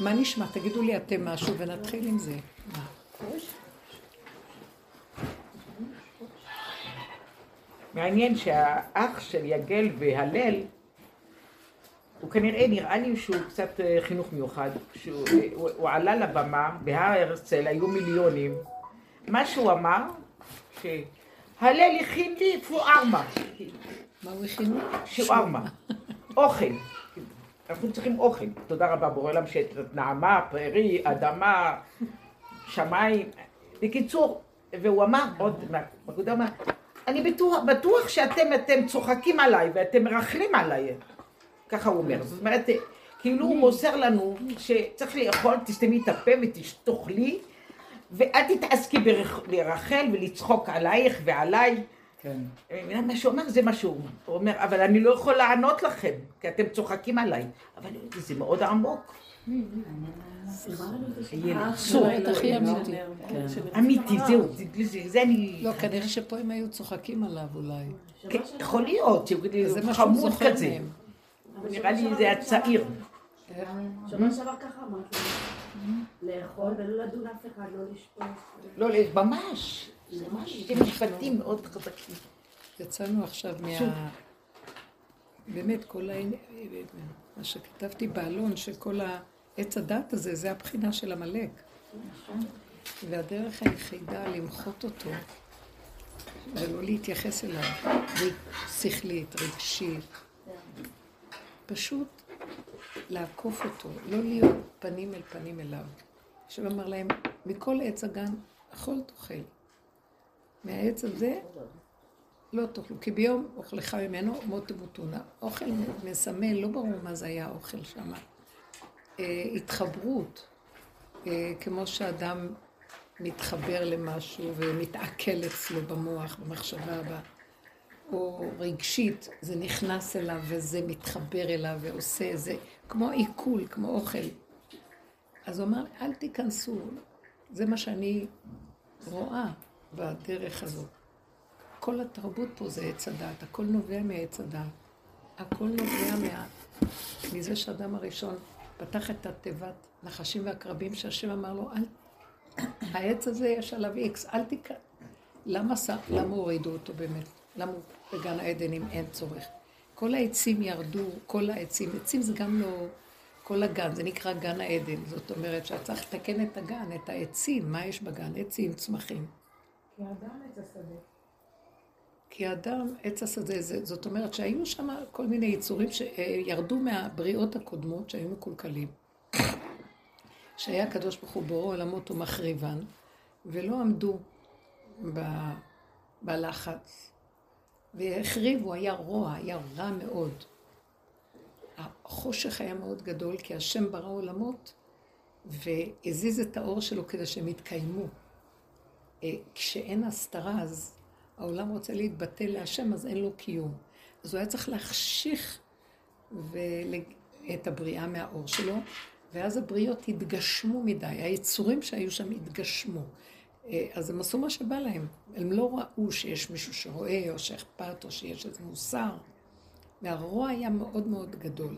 מה נשמע? תגידו לי אתם משהו ונתחיל עם זה. מעניין שהאח של יגל והלל, הוא כנראה נראה לי שהוא קצת חינוך מיוחד. הוא עלה לבמה בהר הרצל, היו מיליונים. מה שהוא אמר, שהלל הכין לי פוארמה. מה הוא הכין? פוארמה. אוכל. אנחנו צריכים אוכל. תודה רבה בורא עולם שנעמה, פרי, אדמה, שמיים. בקיצור, והוא אמר עוד, בגודל אמר, אני בטוח שאתם צוחקים עליי ואתם מרחלים עליי. ככה הוא אומר. זאת אומרת, כאילו הוא מוסר לנו שצריך לאכול, תסתמי את הפה ותאכלי, ואל תתעסקי ברחל ולצחוק עלייך ועליי. כן. מה שהוא אומר זה מה שהוא אומר, אבל אני לא יכול לענות לכם, כי אתם צוחקים עליי. אבל זה מאוד עמוק. הילד הכי אמיתי. אמיתי, זהו. לא, כנראה שפה הם היו צוחקים עליו אולי. יכול להיות, זה חמוד כזה. נראה לי זה הצעיר. שומע שבר ככה אמרתי, לאכול ולא לדון אף אחד, לא לשפוס. לא, ממש. זה משפטים מאוד חזקים. יצאנו עכשיו מה... באמת כל מה שכתבתי בעלון, שכל העץ הדת הזה, זה הבחינה של המלאק. והדרך היחידה למחות אותו, ולא להתייחס אליו, שכלית, רגשית. פשוט לעקוף אותו, לא להיות פנים אל פנים אליו. עכשיו אמר להם, מכל עץ הגן, אכול תאכל. מהעץ הזה לא תאכלו, כי ביום אוכלך ממנו מות תמותונה. אוכל מסמל, לא ברור מה זה היה אוכל שם. התחברות, כמו שאדם מתחבר למשהו ומתעכל אצלו במוח, במחשבה הבאה. או רגשית, זה נכנס אליו וזה מתחבר אליו ועושה איזה, כמו עיכול, כמו אוכל. אז הוא אמר, אל תיכנסו, זה מה שאני רואה בדרך הזאת. כל התרבות פה זה עץ הדעת, הכל נובע מהעץ הדעת. הכל נובע מזה שהאדם הראשון פתח את התיבת נחשים והקרבים, שהשם אמר לו, העץ הזה יש עליו איקס, אל תיכנס. למה הורידו אותו באמת? למה בגן העדן אם אין צורך? כל העצים ירדו, כל העצים, עצים זה גם לא, כל הגן, זה נקרא גן העדן, זאת אומרת שאת צריך לתקן את הגן, את העצים, מה יש בגן? עצים, צמחים. כי האדם עץ השדה. כי האדם עץ השדה, זאת אומרת שהיו שם כל מיני יצורים שירדו מהבריאות הקודמות שהיו מקולקלים. שהיה הקדוש ברוך הוא בורא עולמות ומחריבן, ולא עמדו בלחץ. והחריבו, היה רוע, היה רע מאוד. החושך היה מאוד גדול, כי השם ברא עולמות, והזיז את האור שלו כדי שהם יתקיימו. כשאין הסתרה, אז העולם רוצה להתבטל להשם, אז אין לו קיום. אז הוא היה צריך להחשיך את הבריאה מהאור שלו, ואז הבריאות התגשמו מדי, היצורים שהיו שם התגשמו. אז הם עשו מה שבא להם. הם לא ראו שיש מישהו שרואה, או שאכפת, או שיש איזה מוסר. והרוע היה מאוד מאוד גדול.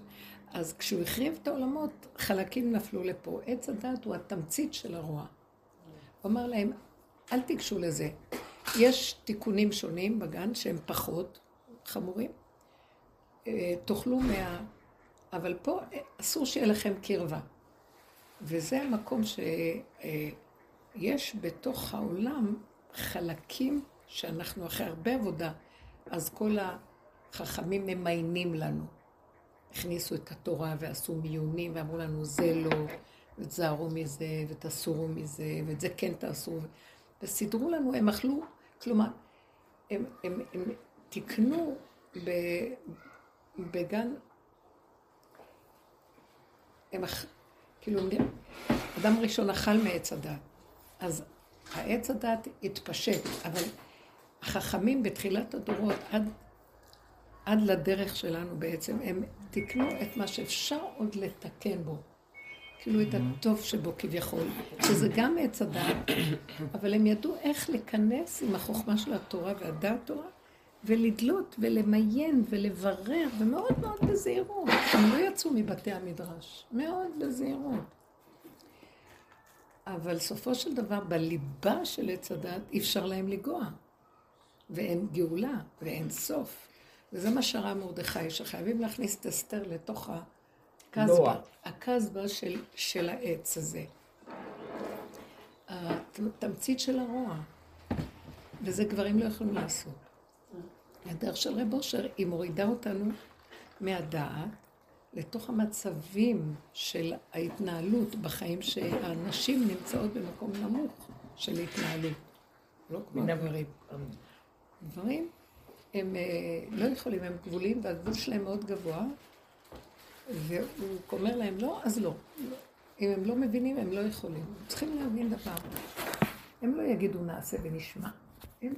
אז כשהוא החריב את העולמות, חלקים נפלו לפה. עץ הדעת הוא התמצית של הרוע. הוא אמר להם, אל תיגשו לזה. יש תיקונים שונים בגן שהם פחות חמורים. תאכלו אבל פה אסור שיהיה לכם קרבה. וזה המקום יש בתוך העולם חלקים שאנחנו אחרי הרבה עבודה, אז כל החכמים ממיינים לנו. הכניסו את התורה ועשו מיונים ואמרו לנו זה לא, ותזהרו מזה, ותסורו מזה, ואת זה כן תעשו. וסידרו לנו, הם אכלו, כלומר, הם תיקנו בגן, הם כאילו, אדם ראשון אכל מעץ הדעת. אז העץ הדעת התפשט, אבל החכמים בתחילת הדורות עד לדרך שלנו בעצם, הם תיקנו את מה שאפשר עוד לתקן בו, כאילו את הטוב שבו כביכול, שזה גם עץ הדעת, אבל הם ידעו איך לכנס עם החוכמה של התורה והדעת תורה ולדלות ולמיין ולברר, ומאוד מאוד בזהירות. הם לא יצאו מבתי המדרש, מאוד בזהירות. אבל סופו של דבר, בליבה של עץ הדעת, אפשר להם לגוע. ואין גאולה, ואין סוף. וזה מה שראה מרדכי, שחייבים להכניס את אסתר לתוך הכזבה, הכזבה של העץ הזה. התמצית של הרוע. וזה גברים לא יכולים לעשות. הדרך של רב אושר, היא מורידה אותנו מהדעת לתוך המצבים של ההתנהלות בחיים שהנשים נמצאות במקום נמוך של התנהלות. לא כמו הגברים. גברים הם לא יכולים, הם גבולים והגבול שלהם מאוד גבוה, והוא אומר להם לא, אז לא. אם הם לא מבינים, הם לא יכולים. הם צריכים להבין דבר. הם לא יגידו נעשה ונשמע. הם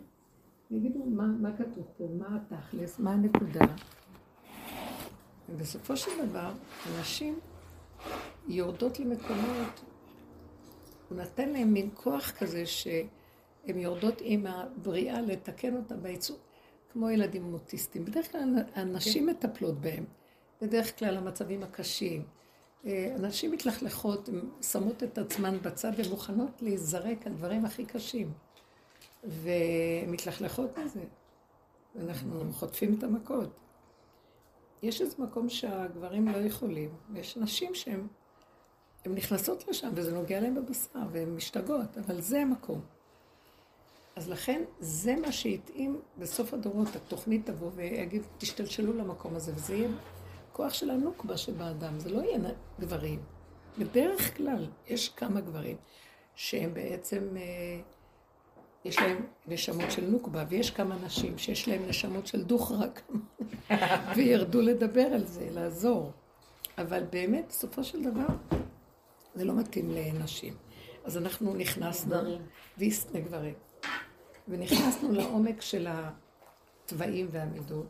יגידו מה כתוב פה, מה התכלס, מה הנקודה. ובסופו של דבר, אנשים יורדות למקומות, הוא נתן להם מין כוח כזה שהן יורדות עם הבריאה לתקן אותה בעיצוב, כמו ילדים אוטיסטים. בדרך כלל הנשים מטפלות בהם, בדרך כלל המצבים הקשים. אנשים מתלכלכות, שמות את עצמן בצד ומוכנות להיזרק על דברים הכי קשים. ומתלכלכות מזה, אנחנו חוטפים את המכות. יש איזה מקום שהגברים לא יכולים, ויש נשים שהן נכנסות לשם, וזה נוגע להם בבשר, והן משתגעות, אבל זה המקום. אז לכן, זה מה שהתאים בסוף הדורות, התוכנית תבוא ויגיד, תשתלשלו למקום הזה, וזה יהיה כוח של הנוקבה שבאדם, זה לא יהיה גברים. בדרך כלל, יש כמה גברים שהם בעצם, יש להם נשמות של נוקבה, ויש כמה נשים שיש להם נשמות של דוחרק, וירדו לדבר על זה, לעזור. אבל באמת, בסופו של דבר, זה לא מתאים לנשים. אז אנחנו נכנסנו, גברים, ונכנסנו לעומק של הטבעים והמידות,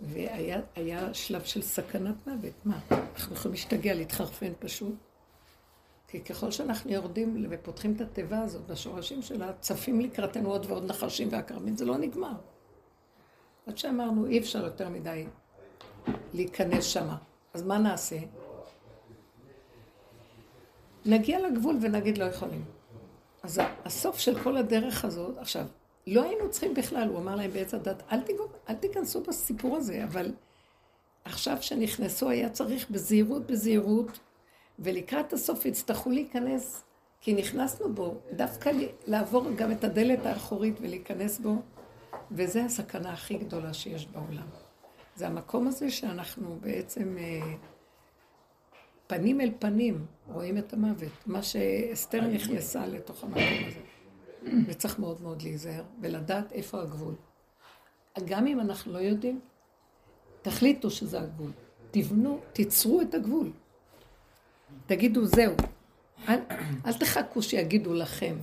והיה שלב של סכנת מוות. מה? אנחנו יכולים להשתגע, להתחרפן פשוט. כי ככל שאנחנו יורדים ופותחים את הטבע הזאת, בשורשים שלה, צפים לקראתנו עוד ועוד נחשים והקרמים, זה לא נגמר. עד שאמרנו, אי אפשר יותר מדי להיכנס שמה. אז מה נעשה? נגיע לגבול ונגיד לא יכולים. אז הסוף של כל הדרך הזאת, עכשיו, לא היינו צריכים בכלל, הוא אמר להם בעץ הדת, אל תיכנסו בסיפור הזה, אבל עכשיו שנכנסו היה צריך בזהירות, ולקראת הסוף יצטרכו להיכנס, כי נכנסנו בו, דווקא לעבור גם את הדלת האחורית ולהיכנס בו, וזה הסכנה הכי גדולה שיש בעולם. זה המקום הזה שאנחנו בעצם פנים אל פנים רואים את המוות, מה שאסתר נכנסה לתוך המקום הזה. וצריך מאוד מאוד להיזהר ולדעת איפה הגבול. גם אם אנחנו לא יודעים, תחליטו שזה הגבול. תבנו, תיצרו את הגבול. תגידו זהו. אל תחכו שיגידו לכם.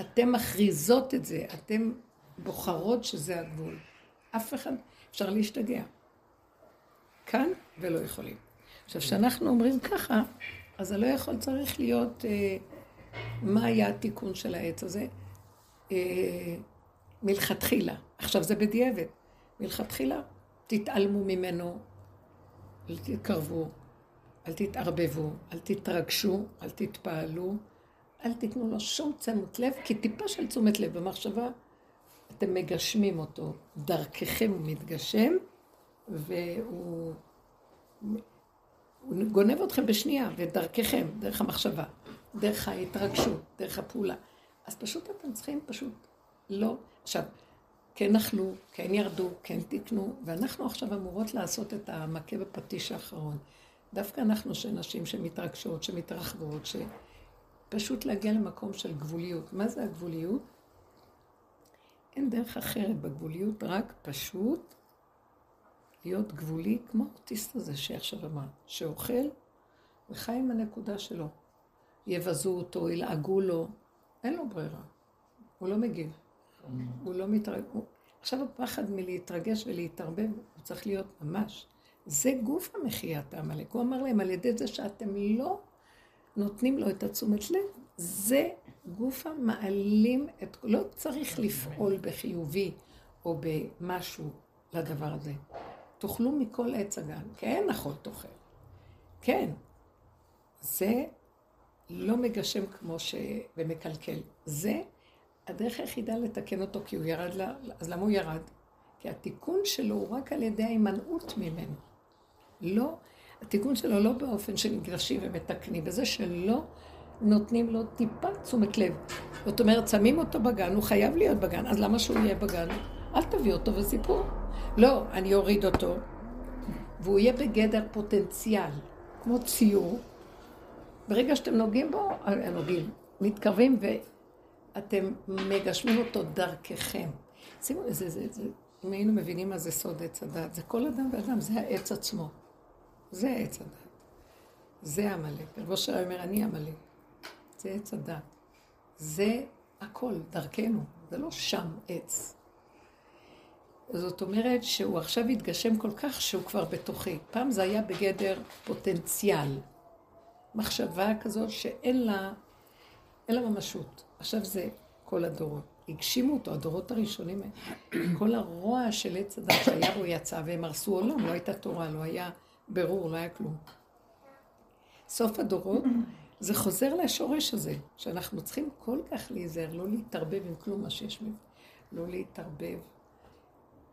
אתם מכריזות את זה, אתם בוחרות שזה הגבול. אף אחד אפשר להשתגע. כאן ולא יכולים. עכשיו, כשאנחנו אומרים ככה, אז הלא יכול צריך להיות, מה היה התיקון של העץ הזה? מלכתחילה. עכשיו זה בדיעבד. מלכתחילה, תתעלמו ממנו, אל תתקרבו, אל תתערבבו, אל תתרגשו, אל תתפעלו, אל תתנו לו שום תשומת לב, כי טיפה של תשומת לב במחשבה, אתם מגשמים אותו, דרככם הוא מתגשם, והוא גונב אתכם בשנייה, ודרככם, דרך המחשבה, דרך ההתרגשות, דרך הפעולה. אז פשוט אתם צריכים פשוט לא. עכשיו, כן אכלו, כן ירדו, כן תקנו, ואנחנו עכשיו אמורות לעשות את המכה בפטיש האחרון. דווקא אנחנו שנשים שמתרגשות, שמתרחבות, שפשוט להגיע למקום של גבוליות. מה זה הגבוליות? אין דרך אחרת בגבוליות, רק פשוט להיות גבולי, כמו האוטיסט הזה שעכשיו אמר, שאוכל וחי עם הנקודה שלו. יבזו אותו, ילעגו לו, אין לו ברירה. הוא לא מגיב, הוא לא מתרגש. עכשיו הפחד מלהתרגש ולהתערבב, הוא צריך להיות ממש. זה גוף המחיית העמלק. הוא אמר להם, על ידי זה שאתם לא נותנים לו את התשומת לב, זה גוף המעלים, לא צריך לפעול בחיובי או במשהו לדבר הזה. תאכלו מכל עץ הגן, כן נכון תאכל. כן, זה לא מגשם כמו ש... ומקלקל. זה הדרך היחידה לתקן אותו, כי הוא ירד לה... אז למה הוא ירד? כי התיקון שלו הוא רק על ידי ההימנעות ממנו. לא, התיקון שלו לא באופן שנגרשים ומתקנים, בזה שלא נותנים לו טיפה תשומת לב. זאת אומרת, שמים אותו בגן, הוא חייב להיות בגן, אז למה שהוא יהיה בגן? אל תביא אותו וסיפור. לא, אני אוריד אותו, והוא יהיה בגדר פוטנציאל, כמו ציור. ברגע שאתם נוגעים בו, נוגעים, מתקרבים ואתם מגשמים אותו דרככם. שימו, זה, אם היינו מבינים מה זה סוד עץ הדעת, זה כל אדם ואדם, זה העץ עצמו. זה העץ הדעת. זה המלא. פרבוש שלא אומר, אני המלא. זה עץ הדעת. זה הכל, דרכנו. זה לא שם עץ. זאת אומרת שהוא עכשיו התגשם כל כך שהוא כבר בתוכי. פעם זה היה בגדר פוטנציאל. מחשבה כזו שאין לה, ממשות. עכשיו זה כל הדורות. הגשימו אותו, הדורות הראשונים. כל הרוע של עץ הדת שהיה בו יצא והם הרסו עולם. לא הייתה תורה, לא היה ברור, לא היה כלום. סוף הדורות זה חוזר לשורש הזה, שאנחנו צריכים כל כך להיזהר, לא להתערבב עם כלום מה שיש מזה. לא להתערבב.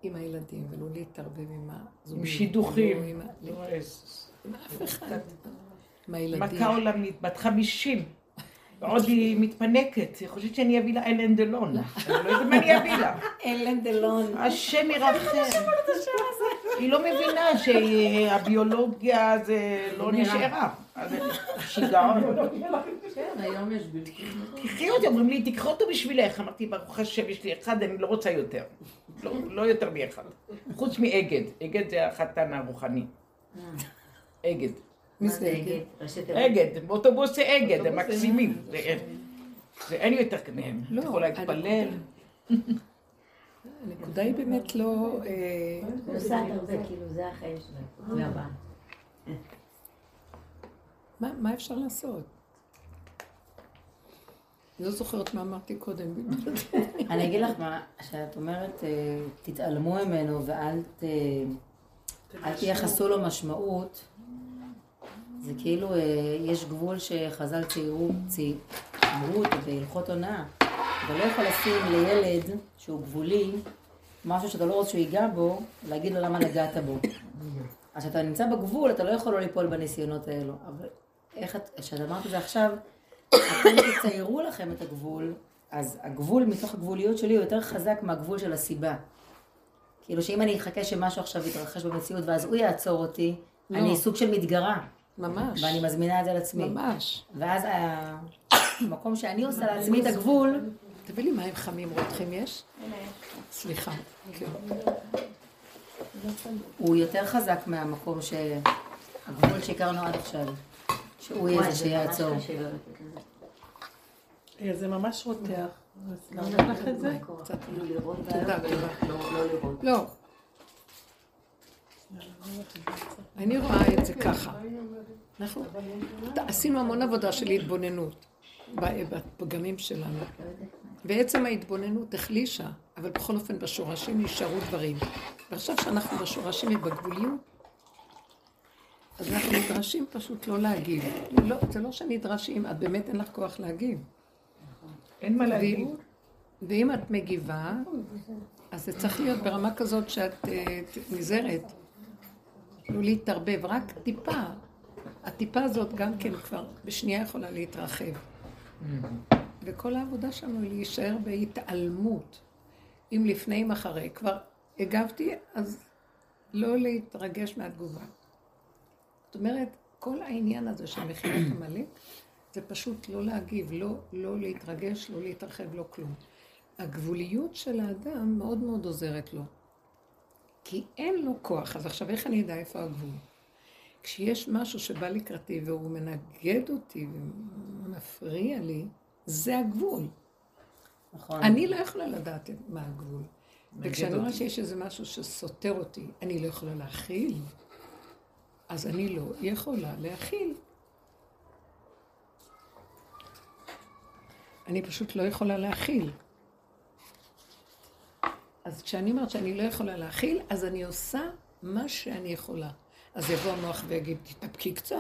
עם הילדים, ולא להתערבב עם הזוגים. עם שידוכים. לא איזס. עם אף אחד. עם הילדים. מכה עולמית, בת 50. ועוד היא מתפנקת. היא חושבת שאני אביא לה אלן דלון. אני לא יודעת מה אני אביא לה. אלן דלון. השם ירחם. היא לא מבינה שהביולוגיה זה לא נשארה. שיגעון. כן, היום יש בלתי. קחי אותי, אומרים לי, תקחו אותו בשבילך. אמרתי, ברוך השם, יש לי אחד, אני לא רוצה יותר. לא יותר מאחד. חוץ מאגד. אגד זה החתן הרוחני. אגד. מה זה אגד? אגד. באוטובוס זה אגד, הם מקסימים. זה אין יותר כנהם. אתה יכול להתפלל. הנקודה היא באמת לא... נוסעת הרבה, כאילו זה החיים שלנו. זה הבא. מה אפשר לעשות? אני לא זוכרת מה אמרתי קודם. אני אגיד לך מה, שאת אומרת, תתעלמו ממנו ואל תייחסו לו משמעות. זה כאילו, יש גבול שחז"ל ציירו בהלכות הונאה. אתה לא יכול לשים לילד שהוא גבולי, משהו שאתה לא רוצה שהוא ייגע בו, להגיד לו למה נגעת בו. אז כשאתה נמצא בגבול, אתה לא יכול לא ליפול בניסיונות האלו. אבל איך את, כשאת אמרת את זה עכשיו, אתם תציירו לכם את הגבול, אז הגבול מתוך הגבוליות שלי הוא יותר חזק מהגבול של הסיבה. כאילו שאם אני אחכה שמשהו עכשיו יתרחש במציאות, ואז הוא יעצור אותי, לא. אני סוג של מתגרה. ממש. ואני מזמינה את זה לעצמי. ממש. ואז המקום שאני עושה לעצמי את הגבול... תביא לי מים חמים רותחים יש? סליחה. הוא יותר חזק מהמקום הגבול שהכרנו עד עכשיו. שהוא יהיה איזה שיעצור. זה ממש רותח. לא נראה לך את זה? קצת לא לראות. תודה, תודה. לא לראות. לא. אני רואה את זה ככה. אנחנו עשינו המון עבודה של התבוננות. בפגמים שלנו. בעצם ההתבוננות החלישה, אבל בכל אופן בשורשים נשארו דברים. ועכשיו שאנחנו בשורשים בגבוליות, אז אנחנו נדרשים פשוט לא להגיב. לא, זה לא שנדרשים, את באמת אין לך כוח להגיב. אין מה להגיב. ואם את מגיבה, אז זה צריך להיות ברמה כזאת שאת נזהרת. לא להתערבב, רק טיפה. הטיפה הזאת גם כן כבר בשנייה יכולה להתרחב. וכל העבודה שלנו היא להישאר בהתעלמות. אם לפני אם אחרי כבר הגבתי, אז לא להתרגש מהתגובה. זאת אומרת, כל העניין הזה של מכירת המלא, זה פשוט לא להגיב, לא להתרגש, לא להתרחב, לא כלום. הגבוליות של האדם מאוד מאוד עוזרת לו. כי אין לו כוח, אז עכשיו איך אני אדע איפה הגבול? כשיש משהו שבא לקראתי והוא מנגד אותי ומפריע לי, זה הגבול. נכון. אני לא יכולה לדעת מה הגבול. וכשאני רואה שיש איזה משהו שסותר אותי, אני לא יכולה להכיל, אז אני לא יכולה להכיל. אני פשוט לא יכולה להכיל. אז כשאני אומרת שאני לא יכולה להכיל, אז אני עושה מה שאני יכולה. אז יבוא המוח ויגיד, תתאפקי קצת.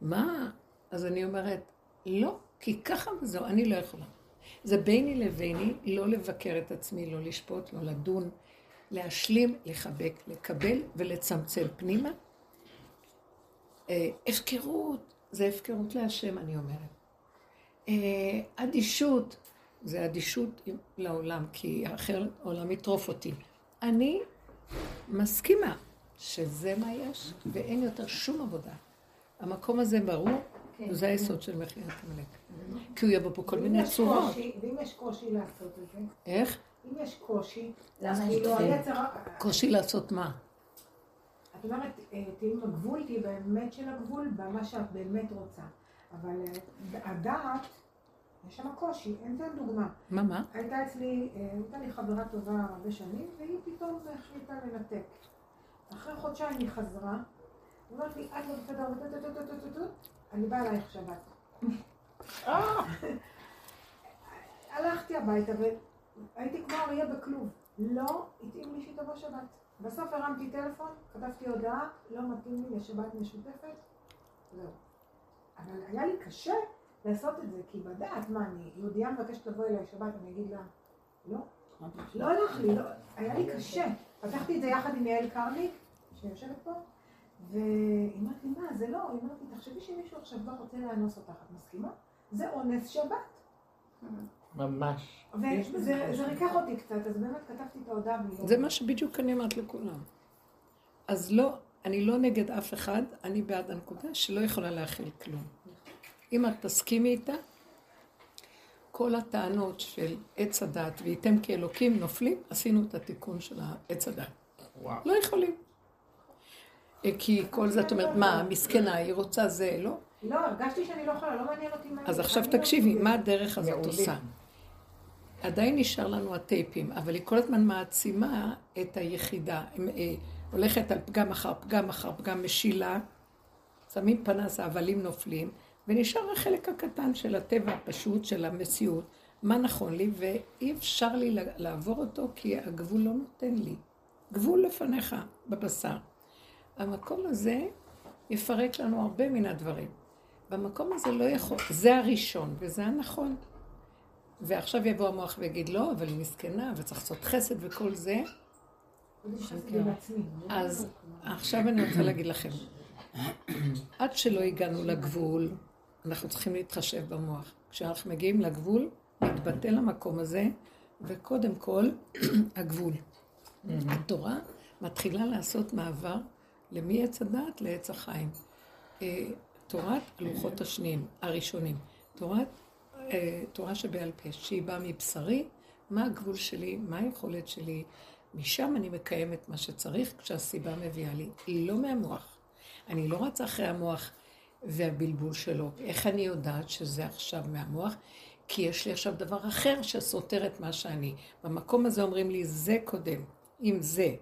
מה? אז אני אומרת, לא, כי ככה וזהו, אני לא יכולה. זה ביני לביני, לא לבקר את עצמי, לא לשפוט, לא לדון, להשלים, לחבק, לקבל ולצמצם פנימה. הפקרות, זה הפקרות להשם, אני אומרת. אדישות, זה אדישות לעולם, כי אחר העולם יטרוף אותי. אני מסכימה שזה מה יש, ואין יותר שום עבודה. המקום הזה ברור, זה היסוד של מחיית עמלק. כי הוא יבוא פה כל מיני צורות. ואם יש קושי לעשות את זה? איך? אם יש קושי, אז כאילו היצר... קושי לעשות מה? את אומרת, תהיי בגבול, תהיי באמת של הגבול, במה שאת באמת רוצה. אבל הדעת, יש שם קושי, אין זה דוגמה. מה, מה? הייתה לי חברה טובה הרבה שנים, והיא פתאום החליטה לנתק. אחרי חודשיים היא חזרה, אומרת לי, את לא בסדר, אני באה אלייך שבת. הלכתי הביתה והייתי כמו אריה בכלוב. לא התאים לי שתבוא שבת. בסוף הרמתי טלפון, כתבתי הודעה, לא מתאים לי לשבת משותפת. זהו. אבל היה לי קשה לעשות את זה, כי בדעת מה, אני יהודיה מבקשת לבוא אליי שבת, אני אגיד לה, לא. לא הלך לי, היה לי קשה. פתחתי את זה יחד עם יעל קרניק, שיושבת פה. והיא אמרתי, מה, זה לא, היא אמרתי, תחשבי שמישהו עכשיו לא רוצה להנוס אותך, את מסכימה? זה אונס שבת. ממש. וזה ריקח אותי קצת, אז באמת כתבתי את ההודעה בלי... זה מה שבדיוק אני אמרת לכולם. אז לא, אני לא נגד אף אחד, אני בעד הנקודה שלא יכולה להכיל כלום. אם את תסכימי איתה, כל הטענות של עץ הדת, ואיתם כאלוקים נופלים, עשינו את התיקון של העץ הדת. לא יכולים. כי כל זה, את אומרת, מה, מסכנה, היא רוצה זה, לא? לא, הרגשתי שאני לא יכולה, לא מעניין אותי מה... אז עכשיו תקשיבי, מה הדרך הזאת עושה? עדיין נשאר לנו הטייפים, אבל היא כל הזמן מעצימה את היחידה. הולכת על פגם אחר פגם אחר פגם משילה, שמים פנס, האבלים נופלים, ונשאר החלק הקטן של הטבע הפשוט, של המציאות, מה נכון לי, ואי אפשר לי לעבור אותו, כי הגבול לא נותן לי. גבול לפניך, בבשר. המקום הזה יפרק לנו הרבה מן הדברים. במקום הזה לא יכול, זה הראשון וזה הנכון. ועכשיו יבוא המוח ויגיד לא, אבל היא מסכנה וצריך לעשות חסד וכל זה. אז עכשיו אני רוצה להגיד לכם, עד שלא הגענו לגבול, אנחנו צריכים להתחשב במוח. כשאנחנו מגיעים לגבול, נתבטא למקום הזה, וקודם כל הגבול. התורה מתחילה לעשות מעבר, למי עץ הדעת? לעץ החיים. תורת הלוחות השניים, הראשונים. תורה שבעל פה, שהיא באה מבשרי, מה הגבול שלי, מה היכולת שלי, משם אני מקיימת מה שצריך כשהסיבה מביאה לי. היא לא מהמוח. אני לא רצה אחרי המוח והבלבול שלו. איך אני יודעת שזה עכשיו מהמוח? כי יש לי עכשיו דבר אחר שסותר את מה שאני. במקום הזה אומרים לי, זה קודם, אם זה.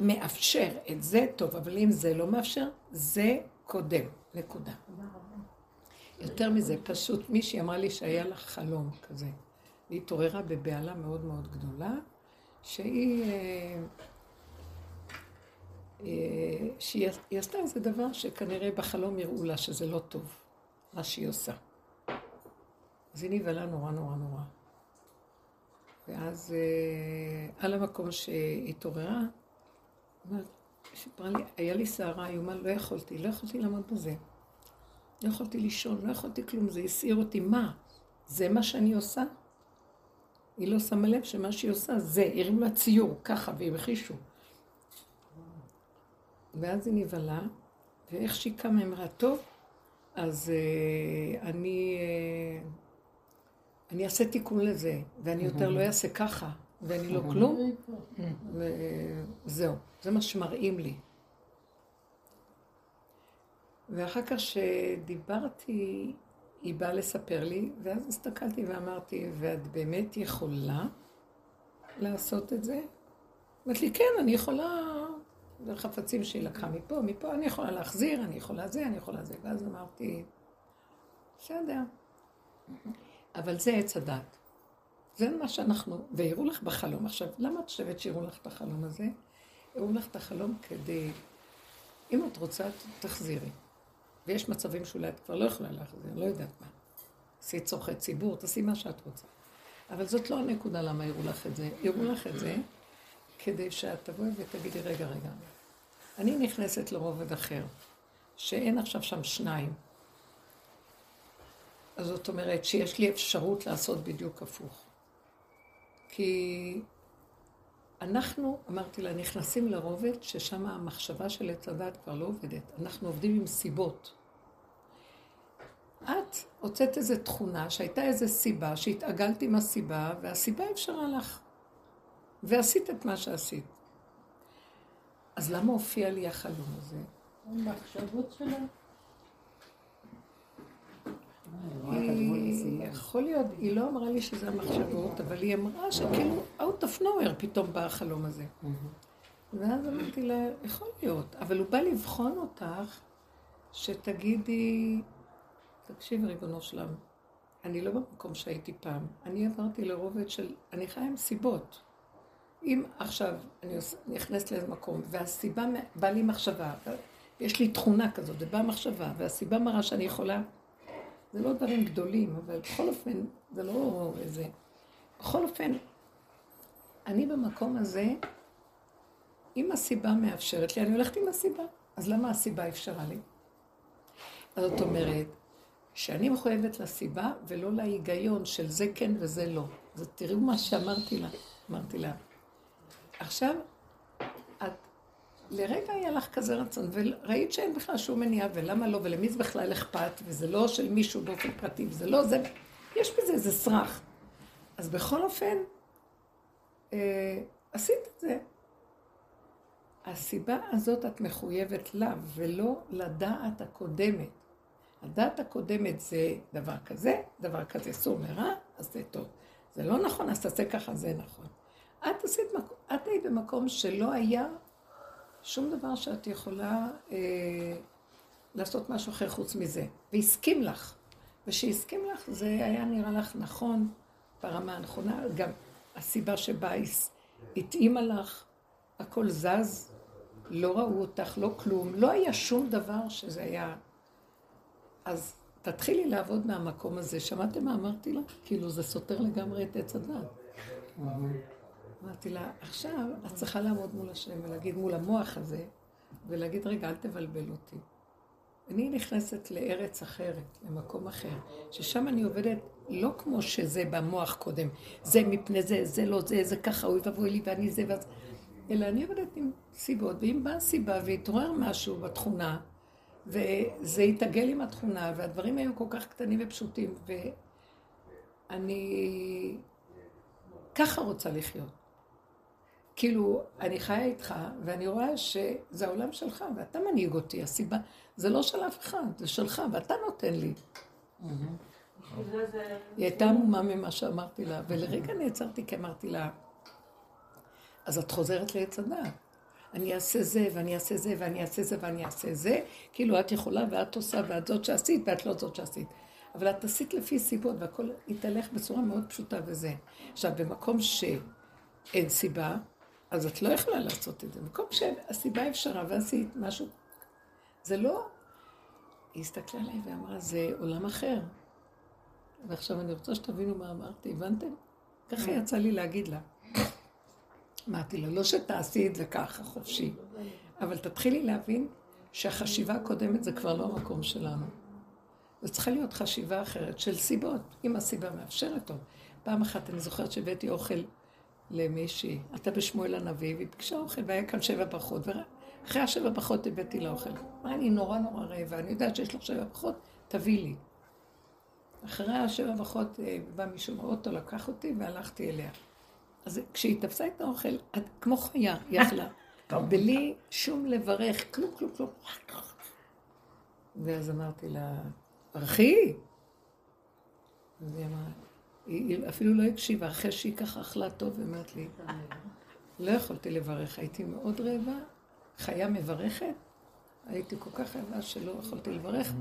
מאפשר את זה טוב, אבל אם זה לא מאפשר, זה קודם, נקודה. יותר מזה, פשוט מישהי אמרה לי שהיה לה חלום כזה. היא התעוררה בבעלה מאוד מאוד גדולה, שהיא עשתה איזה דבר שכנראה בחלום יראו לה שזה לא טוב, מה שהיא עושה. אז היא נבהלה נורא נורא נורא. ואז על המקום שהיא התעוררה, שפרה לי, היה לי שערה איומה, לא יכולתי לעמוד בזה. לא יכולתי לישון, לא יכולתי כלום, זה הסעיר אותי, מה? זה מה שאני עושה? היא לא שמה לב שמה שהיא עושה זה, הרים לה ציור, ככה, והיא מחישו. ואז היא נבלה, ואיך שהיא קמה, אמרה, טוב, אז אני אעשה תיקון לזה, ואני יותר לא אעשה ככה. ואני לא כלום, וזהו, זה מה שמראים לי. ואחר כך שדיברתי, היא באה לספר לי, ואז הסתכלתי ואמרתי, ואת באמת יכולה לעשות את זה? אמרתי לי, כן, אני יכולה, וחפצים שהיא לקחה מפה, אני יכולה להחזיר, אני יכולה זה, ואז אמרתי, בסדר. אבל זה עץ הדת. זה מה שאנחנו, והראו לך בחלום. עכשיו, למה את חושבת שיראו לך את החלום הזה? הראו לך את החלום כדי, אם את רוצה, תחזירי. ויש מצבים שאולי את כבר לא יכולה להחזיר, לא יודעת מה. עשי צורכי ציבור, תעשי מה שאת רוצה. אבל זאת לא הנקודה למה הראו לך את זה. הראו לך את זה כדי שאת תבואי ותגידי, רגע, רגע. אני נכנסת לרובד אחר, שאין עכשיו שם שניים. אז זאת אומרת שיש לי אפשרות לעשות בדיוק הפוך. כי אנחנו, אמרתי לה, נכנסים לרובד ששם המחשבה של הצדת כבר לא עובדת. אנחנו עובדים עם סיבות. את הוצאת איזו תכונה שהייתה איזו סיבה, שהתעגלת עם הסיבה, והסיבה אפשרה לך. ועשית את מה שעשית. אז למה הופיע לי החלום הזה? המחשבות שלה. יכול להיות, היא לא אמרה לי שזה המחשבות, אבל היא אמרה שכאילו out of nowhere פתאום בא החלום הזה. ואז אמרתי לה, יכול להיות, אבל הוא בא לבחון אותך שתגידי, תקשיב ריבונו שלם, אני לא במקום שהייתי פעם, אני עברתי לרובד של, אני חיה עם סיבות. אם עכשיו אני נכנסת לאיזה מקום והסיבה בא לי מחשבה, יש לי תכונה כזאת, זה בא מחשבה, והסיבה מראה שאני יכולה, זה לא דברים גדולים, אבל בכל אופן, זה לא איזה... בכל אופן, אני במקום הזה, אם הסיבה מאפשרת לי, אני הולכת עם הסיבה. אז למה הסיבה אפשרה לי? אז זאת אומרת, שאני מחויבת לסיבה ולא להיגיון של זה כן וזה לא. אז תראו מה שאמרתי לה. אמרתי לה, עכשיו, את לרגע היה לך כזה רצון, וראית שאין בכלל שום מניעה, ולמה לא, ולמי זה בכלל אכפת, וזה לא של מישהו באופן פרטי, וזה לא זה, יש בזה איזה סרח. אז בכל אופן, עשית את זה. הסיבה הזאת את מחויבת לה, ולא לדעת הקודמת. הדעת הקודמת זה דבר כזה, דבר כזה סור מרע, אז זה טוב. זה לא נכון, אז תעשה ככה, זה נכון. את היית במקום שלא היה שום דבר שאת יכולה לעשות משהו אחר חוץ מזה. והסכים לך. ושהסכים לך, זה היה נראה לך נכון, ברמה הנכונה. גם הסיבה שבה התאימה לך, הכל זז, לא ראו אותך, לא כלום. לא היה שום דבר שזה היה... אז תתחילי לעבוד מהמקום הזה. שמעתם מה אמרתי לה? כאילו זה סותר לגמרי את עץ הדעת. אמרתי לה, עכשיו את צריכה לעמוד מול השם ולהגיד מול המוח הזה, ולהגיד, רגע, אל תבלבל אותי. אני נכנסת לארץ אחרת, למקום אחר, ששם אני עובדת לא כמו שזה במוח קודם, זה מפני זה, זה לא זה, זה ככה, הוא יבוא לי ואני זה ואז, אלא אני עובדת עם סיבות, ואם באה סיבה והתעורר משהו בתכונה, וזה התעגל עם התכונה, והדברים היו כל כך קטנים ופשוטים, ואני ככה רוצה לחיות. כאילו, אני חיה איתך, ואני רואה שזה העולם שלך, ואתה מנהיג אותי, הסיבה, זה לא של אף אחד, זה שלך, ואתה נותן לי. היא הייתה עמומה ממה שאמרתי לה, ולרגע נעצרתי, כי אמרתי לה, אז את חוזרת לעץ הדעת. אני אעשה זה, ואני אעשה זה, ואני אעשה זה, ואני אעשה זה, כאילו את יכולה, ואת עושה, ואת זאת שעשית, ואת לא זאת שעשית. אבל את עשית לפי סיבות, והכל התהלך בצורה מאוד פשוטה וזה. עכשיו, במקום שאין סיבה, אז את לא יכולה לעשות את זה. במקום שהסיבה אפשרה ועשית משהו, זה לא... היא הסתכלה עליי ואמרה, זה עולם אחר. ועכשיו אני רוצה שתבינו מה אמרתי, הבנתם? ככה יצא לי להגיד לה. אמרתי לה, לא שתעשי את זה ככה חופשי, אבל תתחילי להבין שהחשיבה הקודמת זה כבר לא המקום שלנו. זה צריכה להיות חשיבה אחרת של סיבות, אם הסיבה מאפשרת טוב. פעם אחת אני זוכרת שהבאתי אוכל למישהי, אתה בשמואל הנביא, והיא ביקשה אוכל, והיה כאן 7 פחות, ואחרי 7 פחות הבאתי לה אוכל. מה, אני נורא רעבה, אני יודעת שיש לך 7 פחות, תביא לי. אחרי 7 פחות בא מישהו מאוטו, לקח אותי והלכתי אליה. אז כשהיא תפסה את האוכל, את כמו חיה, היא אכלה, בלי שום לברך, כלום. ואז אמרתי לה, אחי! אז היא אמרה, היא אפילו לא הקשיבה, אחרי שהיא ככה אכלה טוב, אמרת לי, לא יכולתי לברך, הייתי מאוד רעבה, חיה מברכת, הייתי כל כך רעבה שלא יכולתי לברך,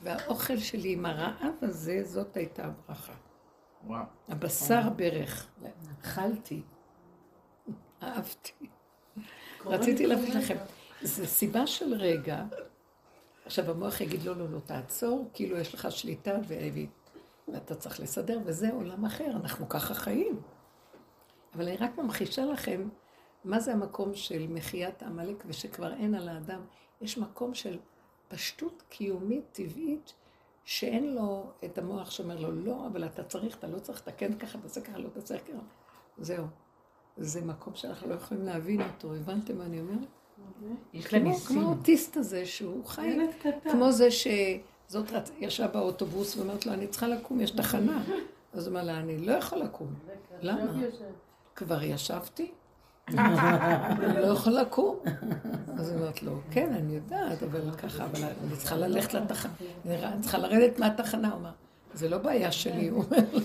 והאוכל שלי עם הרעב הזה, זאת הייתה הברכה. הבשר ברך. אכלתי. אהבתי. רציתי להביא לכם. זו סיבה של רגע. עכשיו המוח יגיד לו, לא, תעצור, כאילו יש לך שליטה ואתה צריך לסדר, וזה עולם אחר, אנחנו ככה חיים. אבל אני רק ממחישה לכם, מה זה המקום של מחיית המלך ושכבר אין על האדם, יש מקום של פשטות קיומית טבעית, שאין לו את המוח שאומר לו, לא, אבל אתה צריך, אתה לא צריך, אתה כן ככה, אתה צריך ככה, לא אתה צריך ככה. זהו, זה מקום שאנחנו לא יכולים להבין אותו, הבנתם מה אני אומרת? כמו האוטיסט הזה שהוא חי, כמו זה שזאת ישבה באוטובוס ואומרת לו, אני צריכה לקום, יש תחנה. אז אמרה לה, אני לא יכול לקום. למה? כבר ישבתי? אני לא יכול לקום. אז אמרת לו, כן, אני יודעת, אבל ככה, אבל אני צריכה ללכת לתחנה, אני צריכה לרדת מהתחנה. הוא אמר, זה לא בעיה שלי, הוא אומר לו,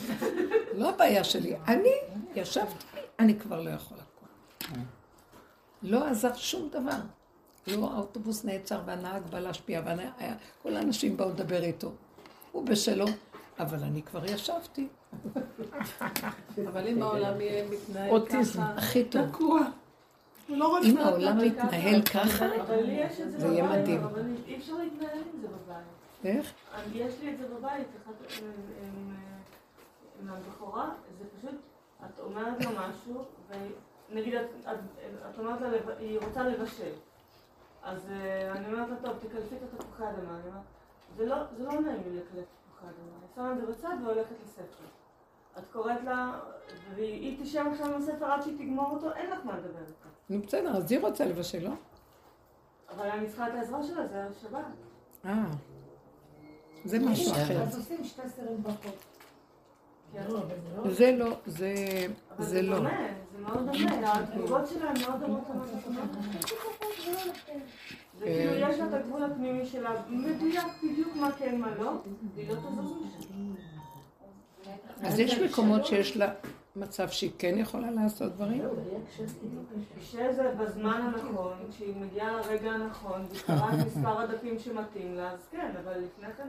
לא הבעיה שלי, אני ישבתי, אני כבר לא יכול לקום. לא עזר שום דבר. לא, האוטובוס נעצר והנהג בא להשפיע, כל האנשים באו לדבר איתו. הוא בשלו, אבל אני כבר ישבתי. אבל אם העולם יהיה מתנהל ככה, הכי טוב. תקוע. אם העולם מתנהל ככה, זה יהיה מדהים. אבל אי אפשר להתנהל עם זה בבית. איך? יש לי את זה בבית, עם הבחורה, זה פשוט, את אומרת לו משהו, נגיד, את אומרת לה, היא רוצה לבשל. אז אני אומרת לה, טוב, תקלפי את התפוחי אדמה. זה לא נעים לי לקלף תפוחי אדמה. היא שמה את זה בצד והולכת לספר. את קוראת לה, והיא תשאר עכשיו לספר עד שהיא תגמור אותו, אין לך מה לדבר איתך. נו, בסדר, אז היא רוצה לבשל, לא? אבל אני צריכה את העזרה שלה, זה ערב שבת. זה משהו אחר. אז עושים שתי סרט בחוק. זה לא, זה לא. אבל זה מאוד דומה, התגובות שלה מאוד דומות למה זה כאילו יש לה את הגבול הפנימי שלה, מדויק בדיוק מה כן, מה לא, והיא לא תזוז משהו. אז יש מקומות שיש לה מצב שהיא כן יכולה לעשות דברים? כשזה בזמן הנכון, כשהיא מגיעה לרגע הנכון, וקראת מספר הדפים שמתאים לה, אז כן, אבל לפני כן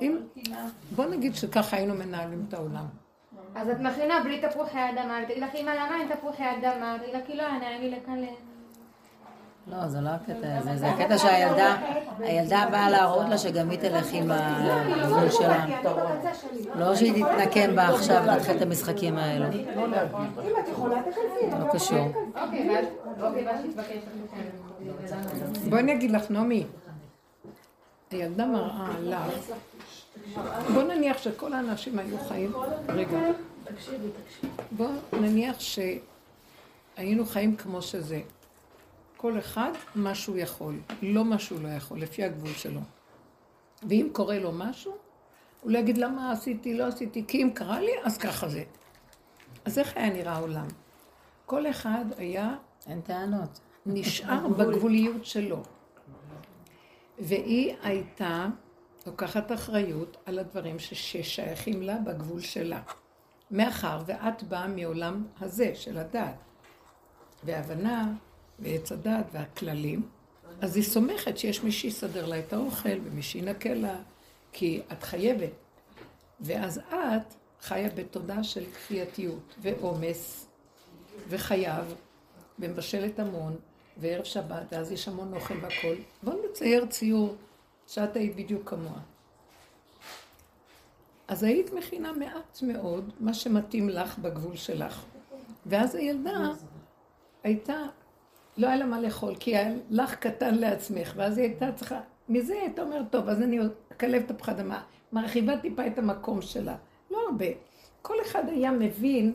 אין... בוא נגיד שככה היינו מנהלים את העולם. אז את מכינה בלי תפוחי אדמה, תגיד לך אימא למה אין תפוחי אדמה, תגיד לך לא, אני אגיד לכאן ל... לא, זה לא הקטע הזה, זה הקטע שהילדה באה להראות לה שגם היא תלך עם הגבול שלה. לא שהיא תתנקן בה עכשיו, להתחיל את המשחקים האלו. אם את יכולה תחלפי. לא קשור. בואי נגיד לך, נעמי. הילדה מראה עליו, בוא נניח שכל האנשים היו חיים, רגע, בוא נניח שהיינו חיים כמו שזה, כל אחד מה שהוא יכול, לא מה שהוא לא יכול, לפי הגבול שלו, ואם קורה לו משהו, הוא יגיד למה עשיתי, לא עשיתי, כי אם קרה לי, אז ככה זה. אז איך היה נראה העולם? כל אחד היה, אין טענות, נשאר בגבוליות שלו. והיא הייתה לוקחת אחריות על הדברים ששייכים לה בגבול שלה. מאחר ואת באה מעולם הזה של הדעת, והבנה, ועץ הדעת והכללים, אז היא סומכת שיש מי שיסדר לה את האוכל ומי שינקה לה, כי את חייבת. ואז את חיה בתודעה של כפייתיות ועומס וחייב ומבשלת המון, וערב שבת, אז יש המון אוכל בכל. בואו נצייר ציור שאת היית בדיוק כמוה. אז היית מכינה מעט מאוד מה שמתאים לך בגבול שלך. ואז הילדה הייתה, לא היה לה מה לאכול, כי היה לך קטן לעצמך, ואז היא הייתה צריכה, מזה הייתה אומרת, טוב, אז אני אקלב תפוח אדמה, מרחיבה טיפה את המקום שלה. לא הרבה. כל אחד היה מבין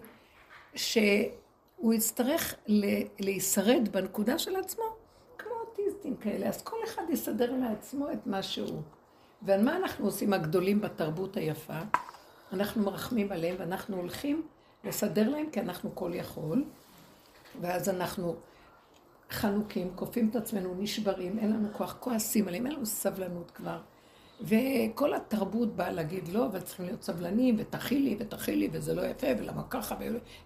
ש... הוא יצטרך להישרד בנקודה של עצמו, כמו אוטיסטים כאלה. אז כל אחד יסדר לעצמו את מה שהוא. ועל מה אנחנו עושים הגדולים בתרבות היפה? אנחנו מרחמים עליהם ואנחנו הולכים לסדר להם כי אנחנו כל יכול. ואז אנחנו חנוקים, קופים את עצמנו, נשברים, אין לנו כוח, כועסים עליהם, אין לנו סבלנות כבר. וכל התרבות באה להגיד לא, אבל צריכים להיות סבלנים, ותחילי, ותחילי, וזה לא יפה, ולמה ככה,